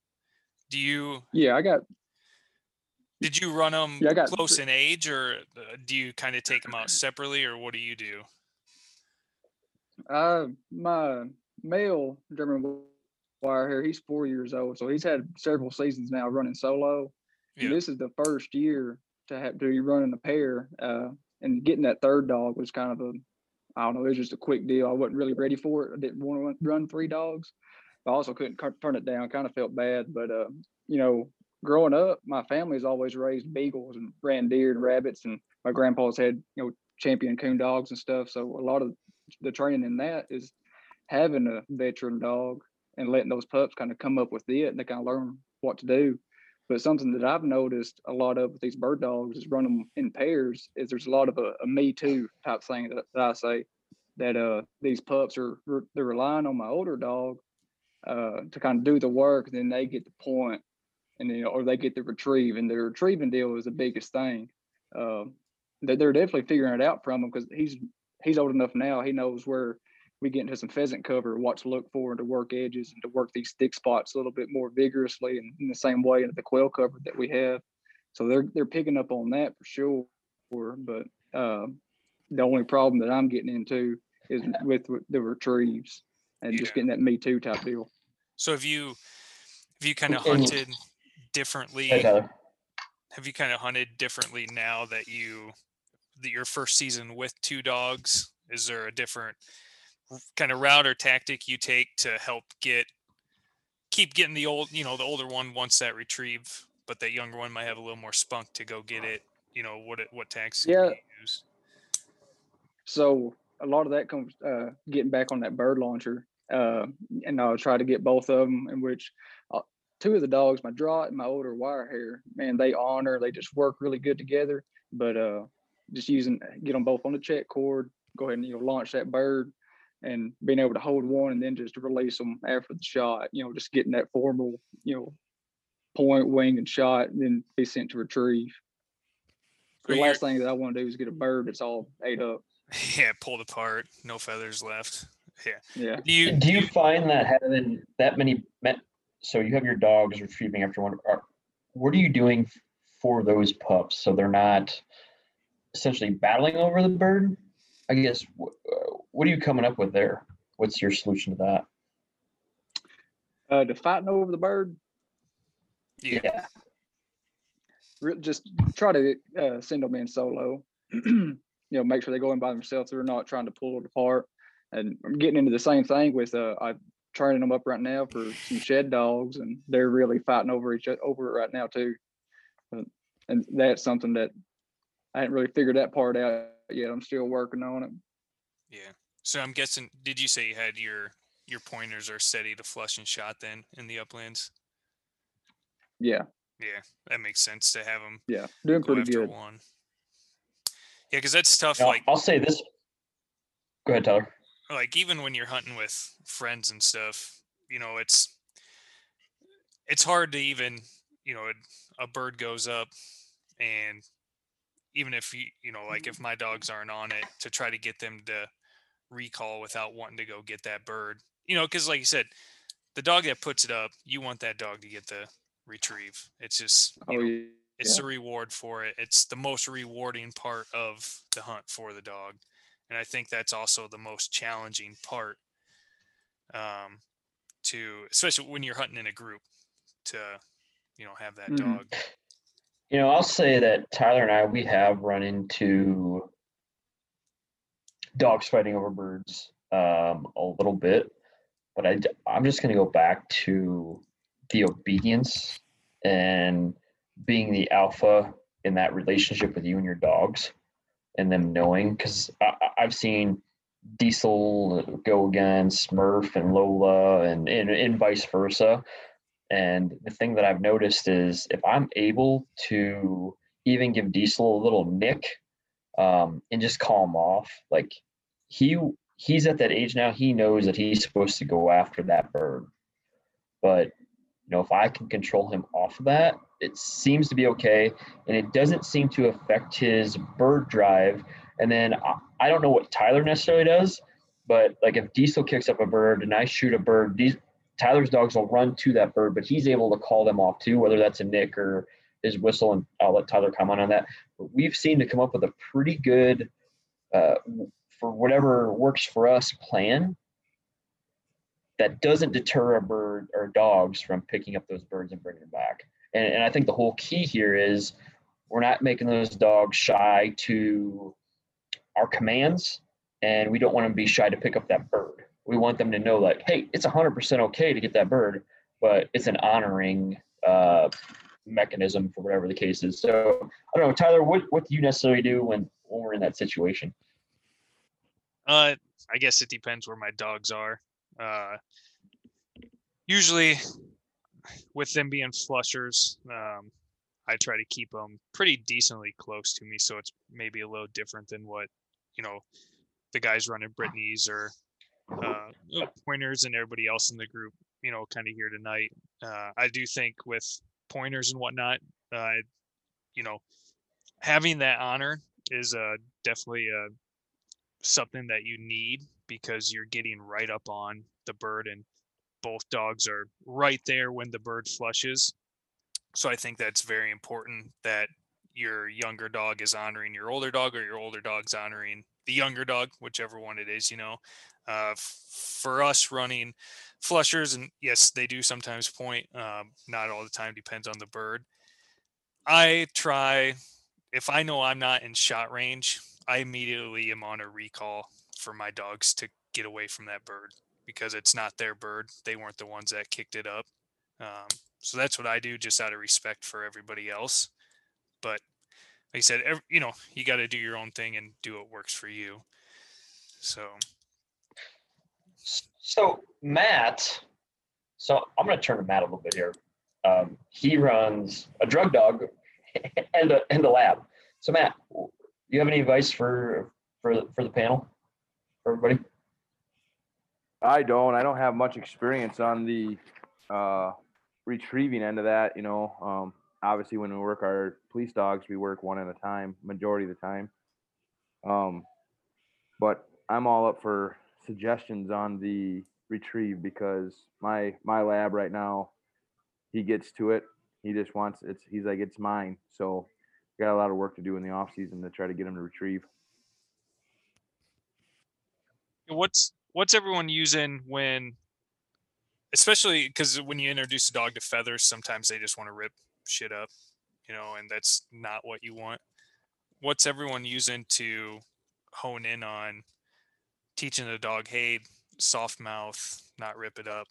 Did you run them close in age, or do you kind of take them out separately, or what do you do? My male German wire hair, he's 4 years old, so he's had several seasons now running solo. Yeah. This is the first year to have to be running a pair. And getting that third dog was kind of a, I don't know, it was just a quick deal. I wasn't really ready for it. I didn't want to run three dogs. I also couldn't turn it down. Kind of felt bad. But, you know, growing up, my family's always raised beagles and ran deer and rabbits. And my grandpa's had, you know, champion coon dogs and stuff. So a lot of the training in that is having a veteran dog and letting those pups kind of come up with it and they kind of learn what to do. But something that I've noticed a lot of with these bird dogs is running them in pairs is there's a lot of a me too type thing that I say that these pups are, they're relying on my older dog to kind of do the work, and then they get the point, and then, or they get the retrieve, and the retrieving deal is the biggest thing. They're definitely figuring it out from him because he's old enough now. He knows where we get into some pheasant cover, what to look for, and to work edges and to work these thick spots a little bit more vigorously, and in the same way into the quail cover that we have. So they're picking up on that for sure. But the only problem that I'm getting into is with the retrieves and just getting that me too type deal. So have you kind of hunted differently? Have you kind of hunted differently now that your first season with two dogs? Is there a different kind of route or tactic you take to help keep getting the old, you know, the older one wants that retrieve, but that younger one might have a little more spunk to go get it? You know, what tactics do you use? So a lot of that comes getting back on that bird launcher, and I'll try to get both of them, in which two of the dogs, my draught and my older wire hair, man, they just work really good together. But just get them both on the check cord, go ahead and, you know, launch that bird, and being able to hold one and then just release them after the shot, you know, just getting that formal, you know, point, wing, and shot, and then be sent to retrieve. The last thing that I want to do is get a bird that's all ate up. Yeah, pulled apart, no feathers left. Yeah. Do you find that having that many, so you have your dogs retrieving after one, what are you doing for those pups so they're not essentially battling over the bird? I guess, what are you coming up with there? What's your solution to that? To fighting over the bird? Yeah. Just try to send them in solo. You know, make sure they go in by themselves. They're not trying to pull it apart. And I'm getting into the same thing with, I'm training them up right now for some shed dogs, and they're really fighting over each other over it right now too. And that's something that I hadn't really figured that part out yet. I'm still working on it. Yeah. So I'm guessing, did you say you had your pointers are steady to flush and shot then in the uplands? Yeah. Yeah. That makes sense to have them. Yeah. Doing pretty good. One. Yeah. Cause that's tough. Now, like, I'll say this. Go ahead, Tyler. Like, even when you're hunting with friends and stuff, you know, it's hard to even, you know, a bird goes up, and even if you know, like if my dogs aren't on it, to try to get them to recall without wanting to go get that bird, you know, because like you said, the dog that puts it up, you want that dog to get the retrieve. It's just, it's the reward for it. It's the most rewarding part of the hunt for the dog. And I think that's also the most challenging part, to, especially when you're hunting in a group, to, you know, have that dog. You know, I'll say that Tyler and I, we have run into dogs fighting over birds a little bit, but I'm just going to go back to the obedience and being the alpha in that relationship with you and your dogs, and them knowing, because I've seen Diesel go against Smurf and Lola and vice versa. And the thing that I've noticed is if I'm able to even give Diesel a little nick and just calm him off, like he's at that age now, he knows that he's supposed to go after that bird. But, you know, if I can control him off of that, it seems to be okay. And it doesn't seem to affect his bird drive. And then I don't know what Tyler necessarily does, but like if Diesel kicks up a bird and I shoot a bird, Tyler's dogs will run to that bird, but he's able to call them off too, whether that's a nick or his whistle, and I'll let Tyler comment on that. But we've seemed to come up with a pretty good, for whatever works for us, plan that doesn't deter a bird or dogs from picking up those birds and bringing them back. And I think the whole key here is We're not making those dogs shy to our commands, and we don't want them to be shy to pick up that bird. We want them to know, like, hey, it's 100% okay to get that bird, but it's an honoring mechanism for whatever the case is. So I don't know, Tyler, what do you necessarily do when we're in that situation? I guess it depends where my dogs are. Usually with them being flushers, I try to keep them pretty decently close to me. So it's maybe a little different than what, you know, the guys running Brittany's or pointers and everybody else in the group, you know, kind of here tonight. I do think with pointers and whatnot, you know, having that honor is definitely something that you need, because you're getting right up on the bird and both dogs are right there when the bird flushes. So I think that's very important, that your younger dog is honoring your older dog, or your older dog's honoring the younger dog, whichever one it is, you know. For us running flushers, and yes, they do sometimes point, not all the time, depends on the bird. I try, if I know I'm not in shot range, I immediately am on a recall for my dogs to get away from that bird, because it's not their bird. They weren't the ones that kicked it up. So that's what I do, just out of respect for everybody else. But like I said, you know, you got to do your own thing and do what works for you. So Matt, so I'm going to turn to Matt a little bit here. He runs a drug dog and a lab. So Matt, you have any advice for the panel, for everybody? I don't have much experience on the retrieving end of that, you know. Obviously when we work our police dogs, we work one at a time, majority of the time. But I'm all up for suggestions on the retrieve, because my lab right now, he gets to it. He just wants it. He's like, it's mine. So got a lot of work to do in the off season to try to get him to retrieve. What's everyone using when, especially because when you introduce a dog to feathers, sometimes they just want to rip shit up, you know, and that's not what you want. What's everyone using to hone in on teaching the dog, hey, soft mouth, not rip it up?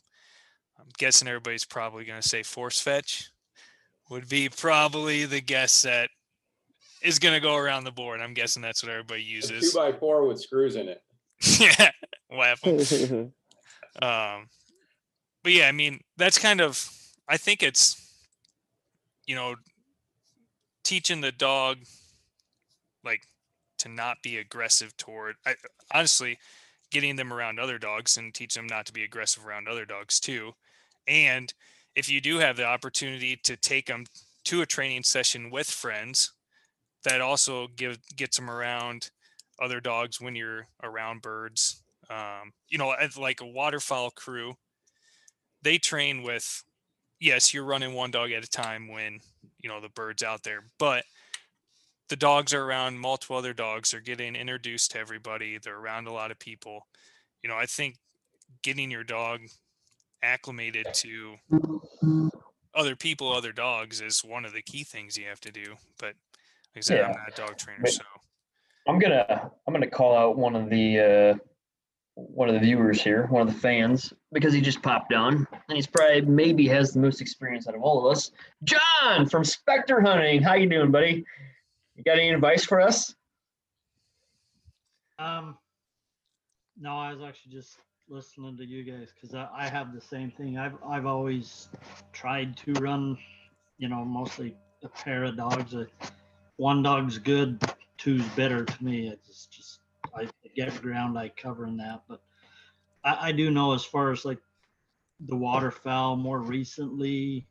I'm guessing everybody's probably going to say force fetch would be probably the guess that is going to go around the board. I'm guessing that's what everybody uses. 2x4 with screws in it. Yeah. Laughing. But yeah, I mean, that's kind of, I think it's, you know, teaching the dog, like, to not be aggressive toward, honestly, getting them around other dogs and teach them not to be aggressive around other dogs too. And if you do have the opportunity to take them to a training session with friends, that also gets them around other dogs when you're around birds. You know, like a waterfowl crew, they train with, yes, you're running one dog at a time when, you know, the bird's out there, but the dogs are around multiple other dogs. They're getting introduced to everybody. They're around a lot of people. You know, I think getting your dog acclimated to other people, other dogs, is one of the key things you have to do. But like I said, yeah, I'm not a dog trainer, but so I'm gonna call out one of the viewers here, one of the fans, because he just popped on and he's probably maybe has the most experience out of all of us. John from Spectre Hunting, how you doing, buddy? You got any advice for us? No, I was actually just listening to you guys, because I have the same thing. I've always tried to run, you know, mostly a pair of dogs. One dog's good, two's better to me. It's just, I get ground, I cover in that. But I do know, as far as like the waterfowl more recently,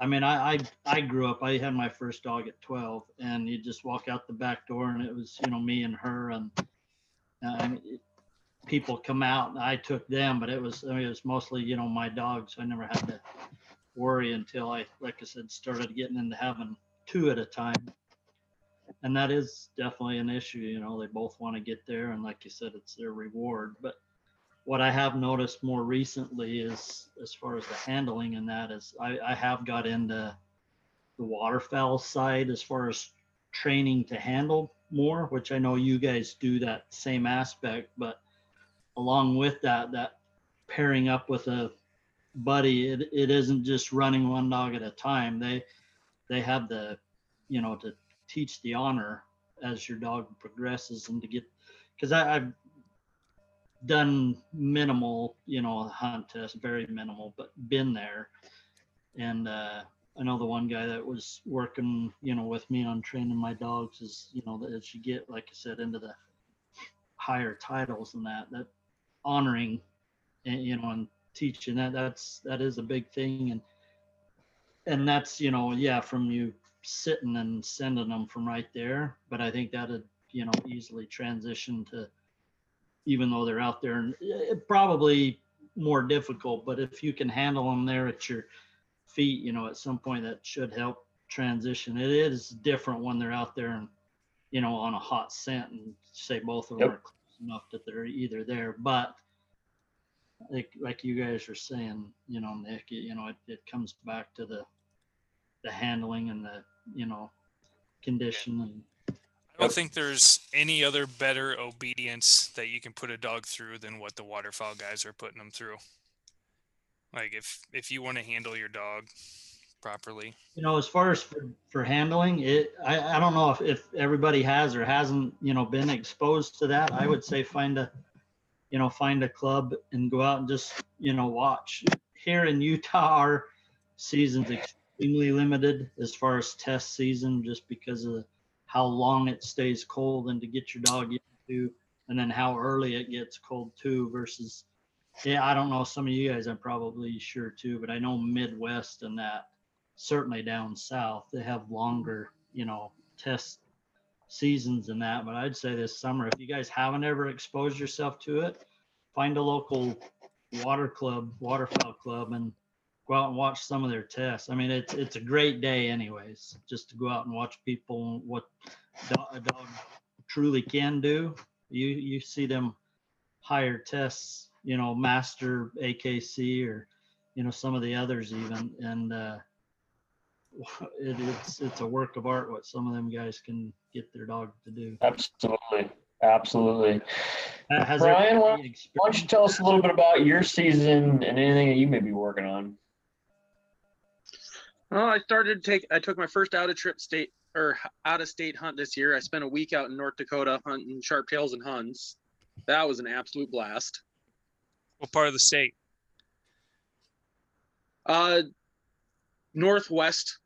I mean, I grew up, I had my first dog at 12, and you just walk out the back door and it was, you know, me and her, and I mean, people come out and I took them, but it was mostly, you know, my dog. So I never had to worry until I, like I said, started getting into having two at a time. And that is definitely an issue. You know, they both want to get there. And like you said, it's their reward. But what I have noticed more recently is, as far as the handling and that, is I have got into the waterfowl side as far as training to handle more, which I know you guys do that same aspect, but along with that, that pairing up with a buddy, it isn't just running one dog at a time. They have the, you know, to teach the honor as your dog progresses and to get, because I've done minimal, you know, hunt test, very minimal, but been there. And I know the one guy that was working, you know, with me on training my dogs is, you know, as you get, like I said, into the higher titles and that honoring, and, you know, and teaching, that is a big thing. And that's, you know, yeah, from you sitting and sending them from right there. But I think that'd, you know, easily transition to, even though they're out there and it probably more difficult, but if you can handle them there at your feet, you know, at some point that should help transition. It is different when they're out there and, you know, on a hot scent and say both of them are close enough that they're either there, but like you guys are saying, you know, Nick, you know, it comes back to the handling and the, you know, condition. And I don't think there's any other better obedience that you can put a dog through than what the waterfowl guys are putting them through. Like if you want to handle your dog properly, you know, as far as for handling it, I don't know if everybody has or hasn't, you know, been exposed to that. I would say find a club and go out and just, you know, watch. Here in Utah, our season's extremely limited as far as test season, just because of how long it stays cold and to get your dog into, and then how early it gets cold too versus, yeah, I don't know, some of you guys are probably sure too, but I know Midwest and that, certainly down south, they have longer, you know, test seasons and that. But I'd say this summer, if you guys haven't ever exposed yourself to it, find a local waterfowl club and go out and watch some of their tests. I mean, it's a great day anyways, just to go out and watch people, what a dog truly can do. You see them higher tests, you know, Master AKC or, you know, some of the others even. And it's a work of art what some of them guys can get their dog to do. Absolutely. Absolutely. Brian, why don't you tell us a little bit about your season and anything that you may be working on? Well, I took my first out of state hunt this year. I spent a week out in North Dakota hunting sharptails and huns. That was an absolute blast. What part of the state? Northwest.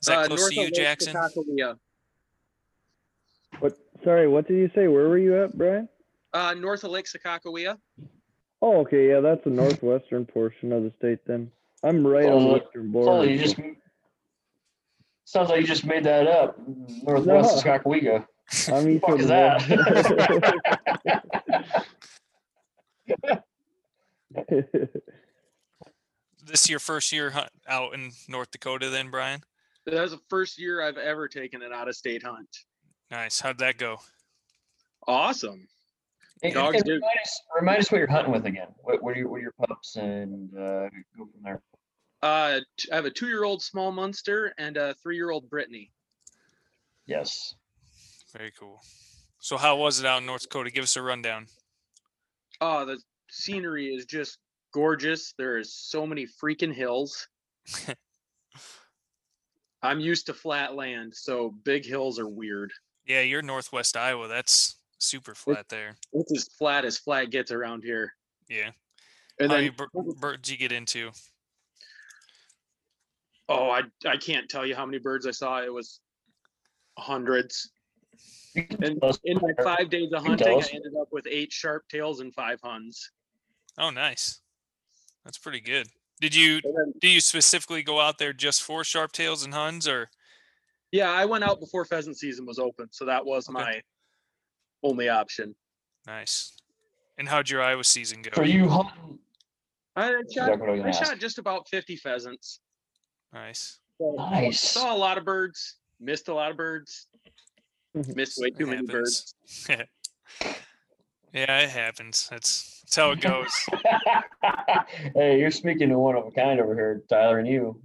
Is that close north to you, Jackson? What? Sorry, what did you say? Where were you at, Brian? North of Lake Sakakawea. Oh, okay, yeah, that's the northwestern portion of the state then. I'm right on the western border. Oh, you just sounds like you just made that up. Northwest Sakakawea. I mean, what the fuck is that? This your first year hunt out in North Dakota then, Brian? That was the first year I've ever taken an out-of-state hunt. Nice. How'd that go? Awesome. Dogs do. Remind us what you're hunting with again. What are your pups and go from there? I have a 2-year-old small Munster and a 3-year-old Brittany. Yes. Very cool. So how was it out in North Dakota? Give us a rundown. Oh, the scenery is just gorgeous. There is so many freaking hills. I'm used to flat land, so big hills are weird. Yeah, you're Northwest Iowa. That's super flat there. It's as flat gets around here. Yeah. And then birds you get into. Oh, I can't tell you how many birds I saw. It was hundreds. And in my 5 days of hunting, I ended up with 8 sharp tails and 5 huns. Oh, nice. That's pretty good. Do you specifically go out there just for sharp tails and huns, or? Yeah, I went out before pheasant season was open, so that was my only option. Nice. And how'd your Iowa season go? Are you hunting? I shot just about 50 pheasants. Nice. So nice. Saw a lot of birds. Missed a lot of birds. Missed way too many birds. Yeah, it happens. That's how it goes. Hey, you're speaking to one of a kind over here, Tyler, and you.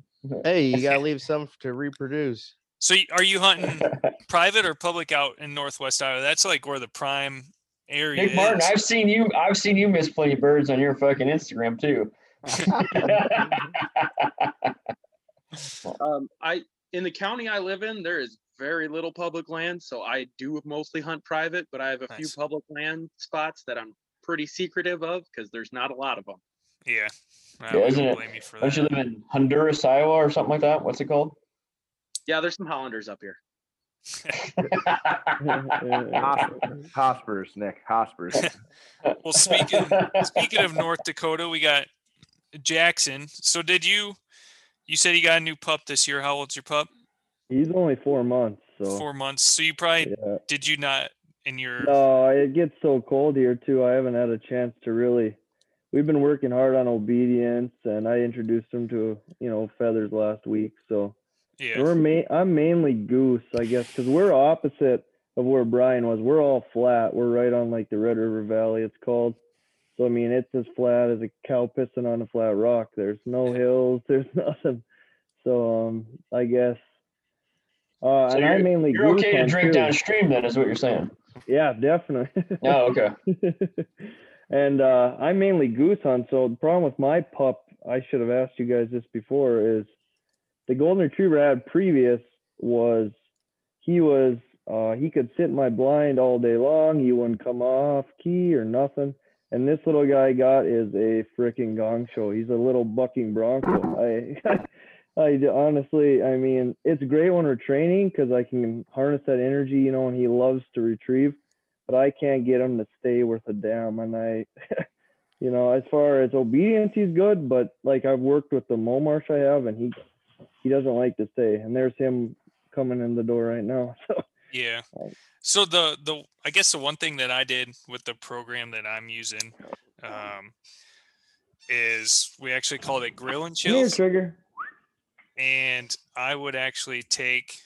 Hey, you gotta leave some to reproduce. So are you hunting private or public out in Northwest Iowa? That's like where the prime area is. Nick Martin, I've seen you miss plenty of birds on your fucking Instagram too. In the county I live in, there is very little public land, so I do mostly hunt private, but I have a few public land spots that I'm pretty secretive of because there's not a lot of them. Yeah. Don't you live in Honduras, Iowa, or something like that? What's it called? Yeah, there's some Hollanders up here. Hospers, Nick. Hospers. Well, speaking of North Dakota, we got Jackson. So you said he got a new pup this year. How old's your pup? He's only 4 months. So you probably did you not in your... No, it gets so cold here too. I haven't had a chance to really... We've been working hard on obedience, and I introduced him to, feathers last week. So yeah. I'm mainly goose, I guess, because we're opposite of where Brian was. We're all flat. We're right on like the Red River Valley, it's called. So, I mean, it's as flat as a cow pissing on a flat rock. There's no hills. There's nothing. So I guess. So and I mainly goose. You're okay to drink downstream then, is what you're saying. Yeah, definitely. Oh, okay. And I mainly goose hunt, so the problem with my pup, I should have asked you guys this before, is the golden retriever I had previous was, he could sit in my blind all day long, he wouldn't come off key or nothing, and this little guy I got is a freaking gong show. He's a little bucking bronco. I honestly, I mean, it's great when we're training, because I can harness that energy, and he loves to retrieve. But I can't get him to stay worth a damn. And I, as far as obedience, he's good. But like I've worked with the mole marsh I have, and he doesn't like to stay. And there's him coming in the door right now. So yeah. So the I guess the one thing that I did with the program that I'm using is we actually called it Grill and Chill. Here, Trigger. And I would actually take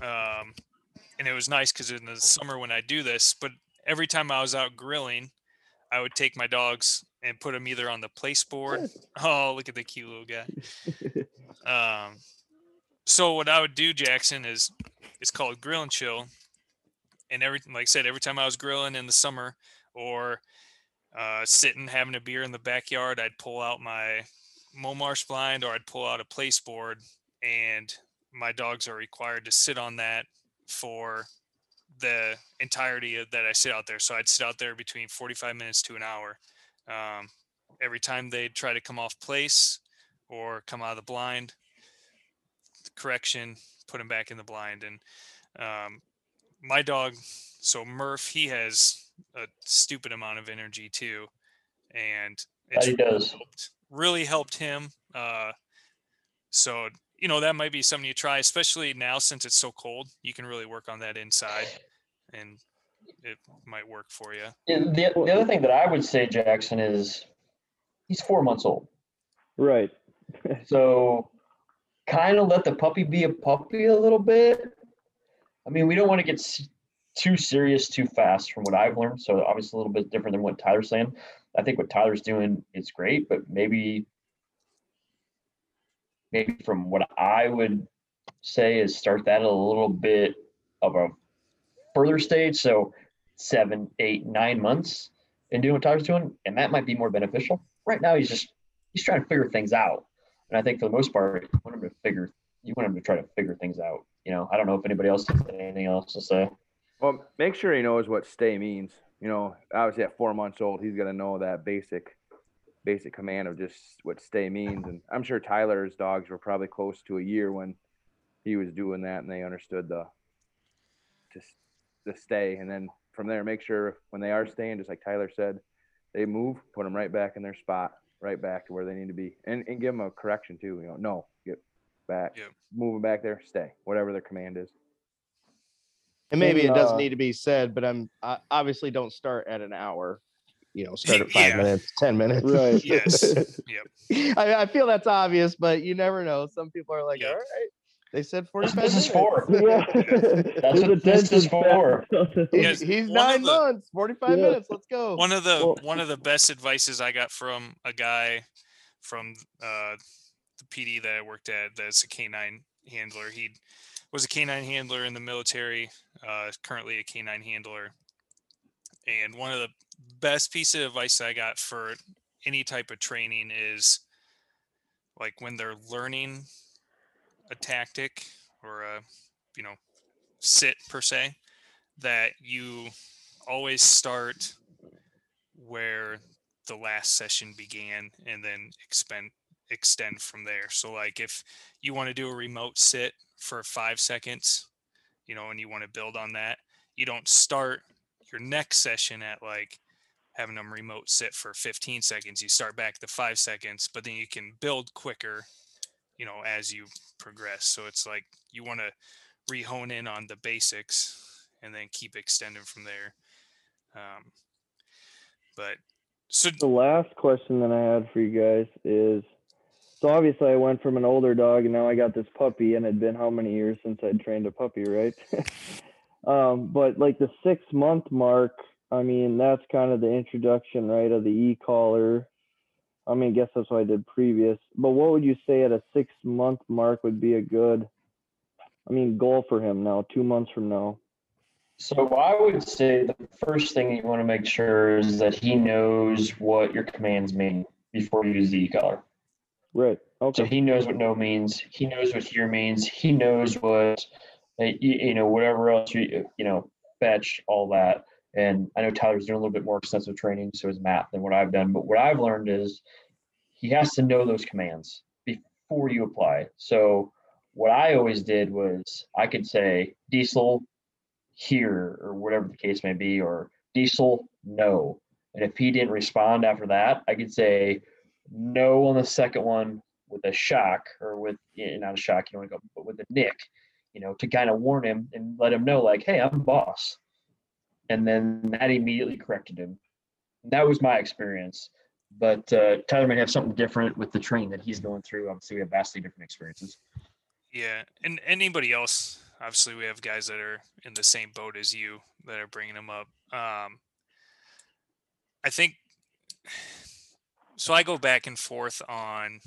and it was nice because in the summer when I do this, but every time I was out grilling, I would take my dogs and put them either on the place board. Oh, look at the cute little guy. So what I would do, Jackson, is it's called Grill and Chill. And like I said, every time I was grilling in the summer or sitting, having a beer in the backyard, I'd pull out my mole marsh blind or I'd pull out a place board, and my dogs are required to sit on that for the entirety of that I sit out there. So I'd sit out there between 45 minutes to an hour. Every time they'd try to come off place or come out of the blind, correction, put them back in the blind. And my dog, so Murph, he has a stupid amount of energy too. And it's really helped him. So that might be something you try, especially now since it's so cold. You can really work on that inside, and it might work for you. The other thing that I would say, Jackson, is he's 4 months old. Right. So kind of let the puppy be a puppy a little bit. I mean, we don't want to get too serious too fast from what I've learned. So obviously a little bit different than what Tyler's saying. I think what Tyler's doing is great, but maybe from what I would say is start that at a little bit of a further stage. So 7, 8, 9 months and doing what Tyler's doing. And that might be more beneficial. Right now, he's trying to figure things out. And I think for the most part, you want him to try to figure things out. I don't know if anybody else has anything else to say. Well, make sure he knows what stay means. Obviously at 4 months old, he's going to know that basic command of just what stay means. And I'm sure Tyler's dogs were probably close to a year when he was doing that, and they understood the stay. And then from there, make sure when they are staying, just like Tyler said, they move, put them right back in their spot, right back to where they need to be, and give them a correction too. No, get back, move them back there, stay, whatever their command is. And maybe it doesn't need to be said, but I obviously don't start at an hour. Start at 5 minutes, 10 minutes. Right. Yes. Yep. I feel that's obvious, but you never know. Some people are like, "All right, they said 45 minutes." This is for. Yeah. That's what this is for. He's 9 months, 45 minutes. Let's go. One of the best advices I got from a guy from the PD that I worked at, that's a canine handler. He was a canine handler in the military, currently a canine handler. And one of the best pieces of advice I got for any type of training is, like, when they're learning a tactic or a, you know, sit per se, that you always start where the last session began and then extend from there. So, like, if you want to do a remote sit for 5 seconds, you know, and you want to build on that, you don't start your next session at, like, having them remote sit for 15 seconds. You start back to 5 seconds, but then you can build quicker, you know, as you progress. So it's like you want to re-hone in on the basics and then keep extending from there. But so the last question that I had for you guys is, so obviously I went from an older dog and now I got this puppy, and it'd been how many years since I'd trained a puppy, right? But like the 6 month mark, I mean, that's kind of the introduction, right, of the e-collar. I mean, I guess that's what I did previous. But what would you say at a 6 month mark would be a good, I mean, goal for him now, 2 months from now? So I would say the first thing you want to make sure is that he knows what your commands mean before you use the e-collar. Right. Okay. So he knows what no means. He knows what here means. He knows what, you know, whatever else, you know, fetch, all that. And I know Tyler's doing a little bit more extensive training, so his math, than what I've done. But what I've learned is he has to know those commands before you apply. So what I always did was I could say diesel here, or whatever the case may be, or diesel no. And if he didn't respond after that, I could say no on the second one with a shock, or with, not a shock, you don't want to go, but with a nick, you know, to kind of warn him and let him know, like, hey, I'm boss. And then that immediately corrected him. That was my experience. But Tyler may have something different with the training that he's going through. Obviously, we have vastly different experiences. Yeah, and anybody else, obviously, we have guys that are in the same boat as you that are bringing them up. I think, so I go back and forth on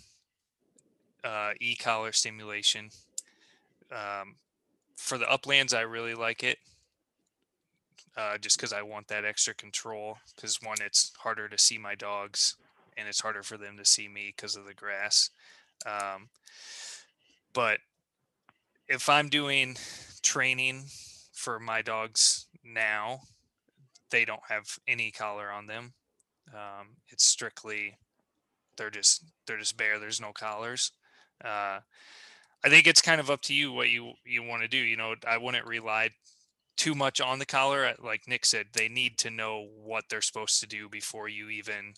e-collar stimulation. For the uplands, I really like it. Just because I want that extra control, because one, it's harder to see my dogs and it's harder for them to see me because of the grass. But if I'm doing training for my dogs now, they don't have any collar on them. It's strictly, they're just bare. There's no collars. I think it's kind of up to you what you want to do. You know, I wouldn't rely too much on the collar. Like Nick said, they need to know what they're supposed to do before you even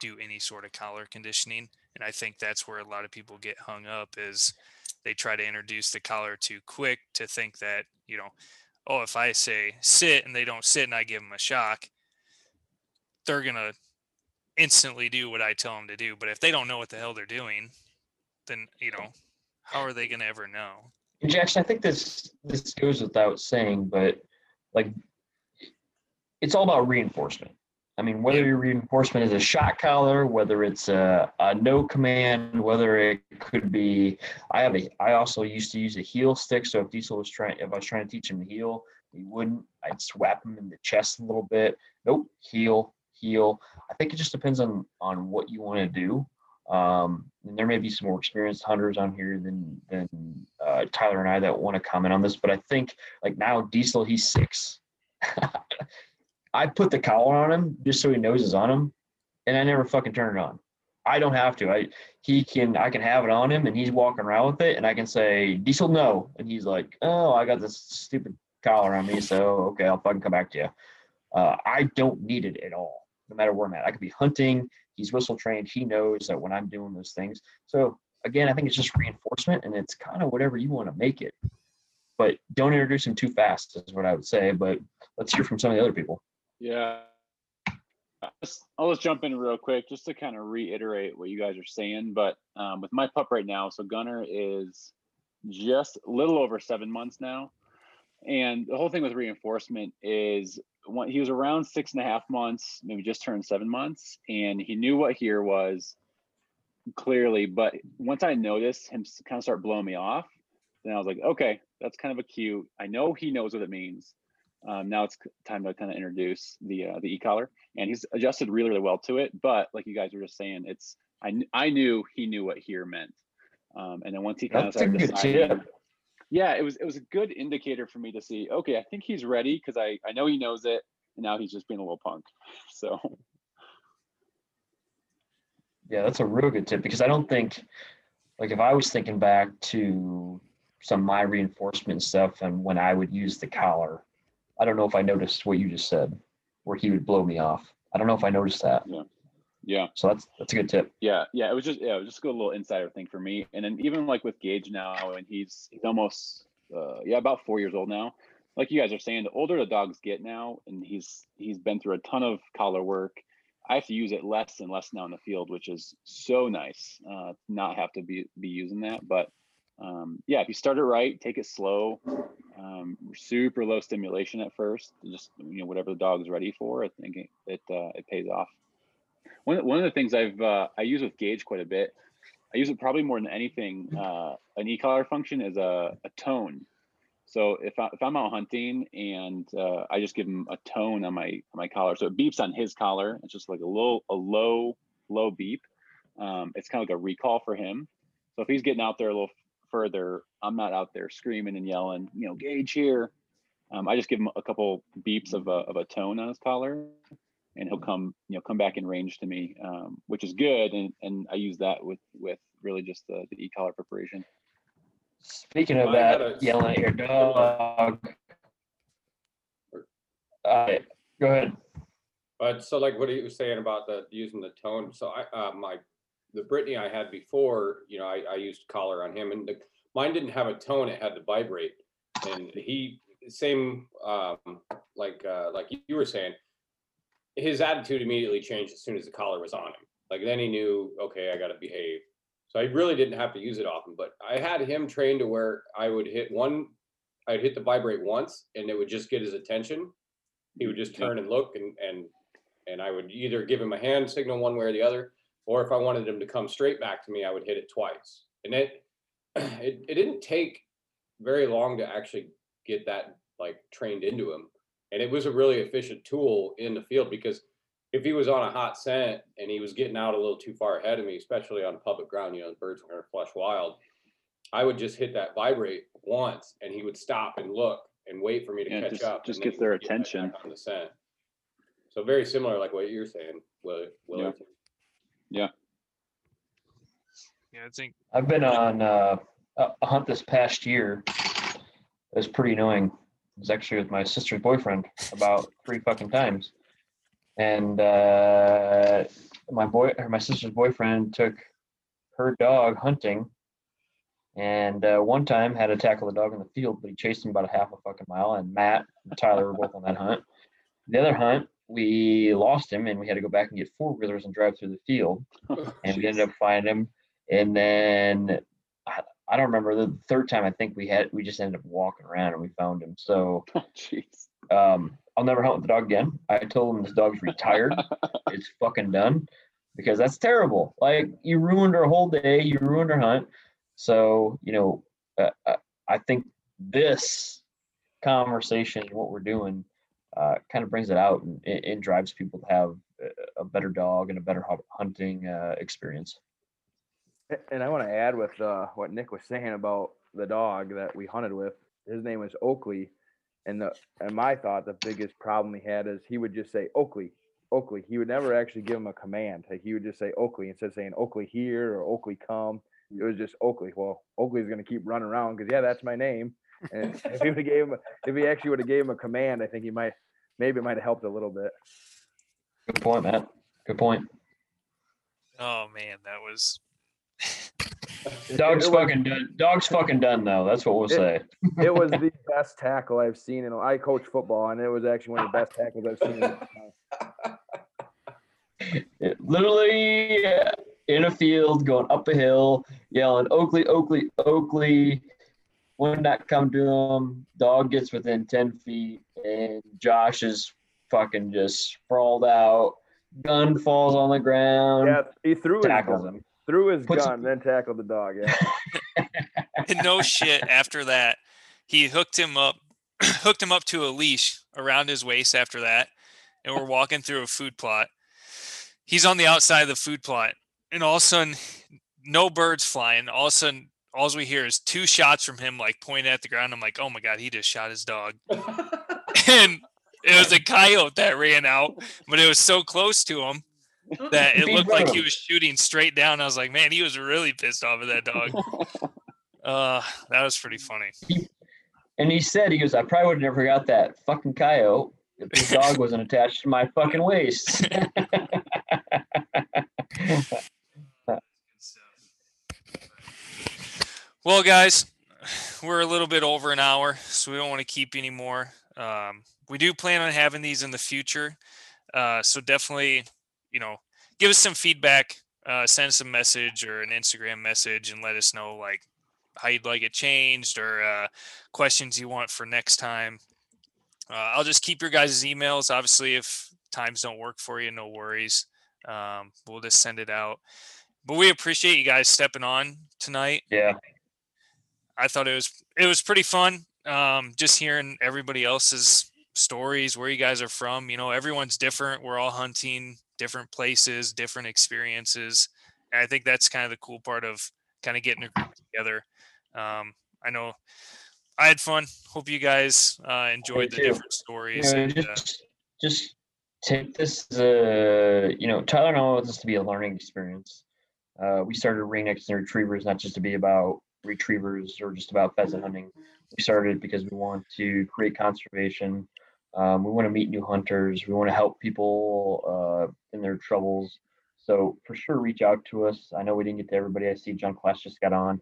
do any sort of collar conditioning. And I think that's where a lot of people get hung up, is they try to introduce the collar too quick, to think that, you know, oh, if I say sit and they don't sit and I give them a shock, they're going to instantly do what I tell them to do. But if they don't know what the hell they're doing, then, you know, how are they going to ever know? Jackson, I think this goes without saying, but, like, it's all about reinforcement. I mean, whether your reinforcement is a shot collar, whether it's a no command, whether it could be, I also used to use a heel stick. So if Diesel was if I was trying to teach him to heel, he wouldn't. I'd swap him in the chest a little bit. Nope, heel. I think it just depends on what you want to do. And there may be some more experienced hunters on here than Tyler and I that want to comment on this, but I think, like, now Diesel, he's 6. I put the collar on him just so he knows it's on him, and I never fucking turn it on. I don't have to. I can have it on him, and he's walking around with it, and I can say Diesel no, and he's like, oh, I got this stupid collar on me, so okay, I'll fucking come back to you. I don't need it at all, no matter where I'm at. I could be hunting. He's whistle trained. He knows that when I'm doing those things. So again, I think it's just reinforcement, and it's kind of whatever you want to make it, but don't introduce him too fast is what I would say. But let's hear from some of the other people. Yeah. I'll just jump in real quick just to kind of reiterate what you guys are saying. But with my pup right now, so Gunner is just a little over 7 months now. And the whole thing with reinforcement is, he was around 6.5 months, maybe just turned 7 months, and he knew what here was. clearly, but once I noticed him kind of start blowing me off, then I was like, okay, that's kind of a cue. I know he knows what it means. Now it's time to kind of introduce the e-collar, and he's adjusted really, really well to it. But like you guys were just saying, it's I knew he knew what here meant, and then once he kind of started deciding, yeah, it was a good indicator for me to see. Okay, I think he's ready because I know he knows it, and now he's just being a little punk. So yeah, that's a real good tip, because I don't think, like, if I was thinking back to some of my reinforcement stuff and when I would use the collar, I don't know if I noticed what you just said, where he would blow me off. I don't know if I noticed that. Yeah. Yeah. So that's a good tip. Yeah. Yeah. It was just a good little insider thing for me. And then even like with Gage now, and he's almost, about 4 years old now. Like you guys are saying, the older the dogs get now, and he's been through a ton of collar work, I have to use it less and less now in the field, which is so nice, not have to be using that. But yeah, if you start it right, take it slow, super low stimulation at first, just, whatever the dog's ready for, I think it pays off. One of the things I use with Gage quite a bit, I use it probably more than anything, an e-collar function is a tone. So if I'm out hunting and I just give him a tone on my collar, so it beeps on his collar. It's just like a low beep. It's kind of like a recall for him. So if he's getting out there a little further, I'm not out there screaming and yelling, Gage here. I just give him a couple beeps of a tone on his collar, and he'll come back in range to me, which is good. And I use that with really just the e-collar preparation. Speaking of that, yelling at your dog. Go ahead. So like what he was saying about using the tone. So the Brittany I had before, I used collar on him, and mine didn't have a tone. It had to vibrate. And he, same, like you were saying, his attitude immediately changed as soon as the collar was on him. Like then he knew, okay, I got to behave. So I really didn't have to use it often, but I had him trained to where I'd hit the vibrate once, and it would just get his attention. He would just turn and look, and I would either give him a hand signal one way or the other, or if I wanted him to come straight back to me, I would hit it twice. And it didn't take very long to actually get that like trained into him. And it was a really efficient tool in the field, because if he was on a hot scent and he was getting out a little too far ahead of me, especially on public ground, the birds were going to flush wild, I would just hit that vibrate once, and he would stop and look and wait for me to catch up. Just get their attention on the scent. So very similar, like what you're saying, Willard. Yeah. Yeah, I think I've been on a hunt this past year. It was pretty annoying. It was actually with my sister's boyfriend about 3 fucking times. And my sister's boyfriend took her dog hunting, and one time had to tackle the dog in the field, but he chased him about a half a fucking mile. And Matt and Tyler were both on that hunt. The other hunt, we lost him, and we had to go back and get 4-wheelers and drive through the field. And we ended up finding him. And then I don't remember the third time. I think we just ended up walking around and we found him. So, jeez. I'll never hunt with the dog again. I told him this dog's retired. It's fucking done, because that's terrible. Like, you ruined our whole day. You ruined our hunt. So, I think this conversation, what we're doing, kind of brings it out and drives people to have a better dog and a better hunting experience. And I want to add with what Nick was saying about the dog that we hunted with. His name was Oakley. And my thought, the biggest problem he had is he would just say Oakley, Oakley. He would never actually give him a command. Like, he would just say Oakley instead of saying Oakley here or Oakley come. It was just Oakley. Well, Oakley's going to keep running around because, yeah, that's my name. And if he actually would have gave him a command, I think it might have helped a little bit. Good point, Matt. Good point. Oh man, that was. Dog's fucking done. Dog's fucking done, though. That's what we'll say. It was the best tackle I've seen, and I coach football, and it was actually one of the best tackles I've seen. It literally in a field, going up a hill, yelling Oakley, Oakley, Oakley. Would not come to him. Dog gets within 10 feet, and Josh is fucking just sprawled out. Gun falls on the ground. Yeah, he threw it. Tackles him. Threw his gun, then tackled the dog. Yeah. No shit. After that, he hooked him up to a leash around his waist after that. And we're walking through a food plot. He's on the outside of the food plot. And all of a sudden, no birds flying. All of a sudden, all we hear is two shots from him, like pointed at the ground. I'm like, oh my God, he just shot his dog. And it was a coyote that ran out, but it was so close to him that it looked like he was shooting straight down. I was like, man, he was really pissed off at that dog. That was pretty funny. And he said, he goes, I probably would have never got that fucking coyote if this dog wasn't attached to my fucking waist. Well, guys, we're a little bit over an hour, so we don't want to keep any more. We do plan on having these in the future. So definitely, give us some feedback, send us a message or an Instagram message and let us know like how you'd like it changed or questions you want for next time. I'll just keep your guys' emails. Obviously, if times don't work for you, no worries. We'll just send it out. But we appreciate you guys stepping on tonight. Yeah. I thought it was pretty fun. Just hearing everybody else's stories, where you guys are from, everyone's different. We're all hunting different places, different experiences. And I think that's kind of the cool part of kind of getting a group together. I know I had fun. Hope you guys enjoyed the different stories. Just take this as Tyler and I want this to be a learning experience. We started Ringnecks and Retrievers, not just to be about retrievers or just about pheasant hunting. We started because we want to create conservation. We want to meet new hunters. We want to help people in their troubles. So for sure, reach out to us. I know we didn't get to everybody. I see John Clash just got on.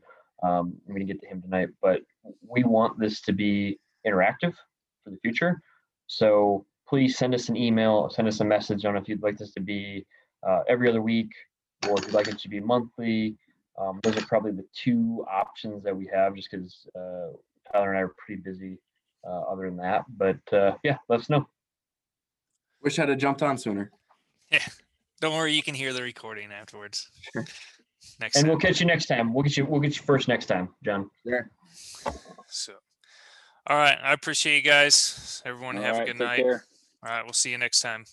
We didn't get to him tonight, but we want this to be interactive for the future. So please send us an email, send us a message on if you'd like this to be every other week or if you'd like it to be monthly. Those are probably the two options that we have just because Tyler and I are pretty busy other than that. But let us know. Wish I'd have jumped on sooner. Yeah. Don't worry. You can hear the recording afterwards. Sure. Next time. We'll catch you next time. We'll get you first next time, John. Sure. So, all right. I appreciate you guys. Everyone have a good night. Care. All right. We'll see you next time.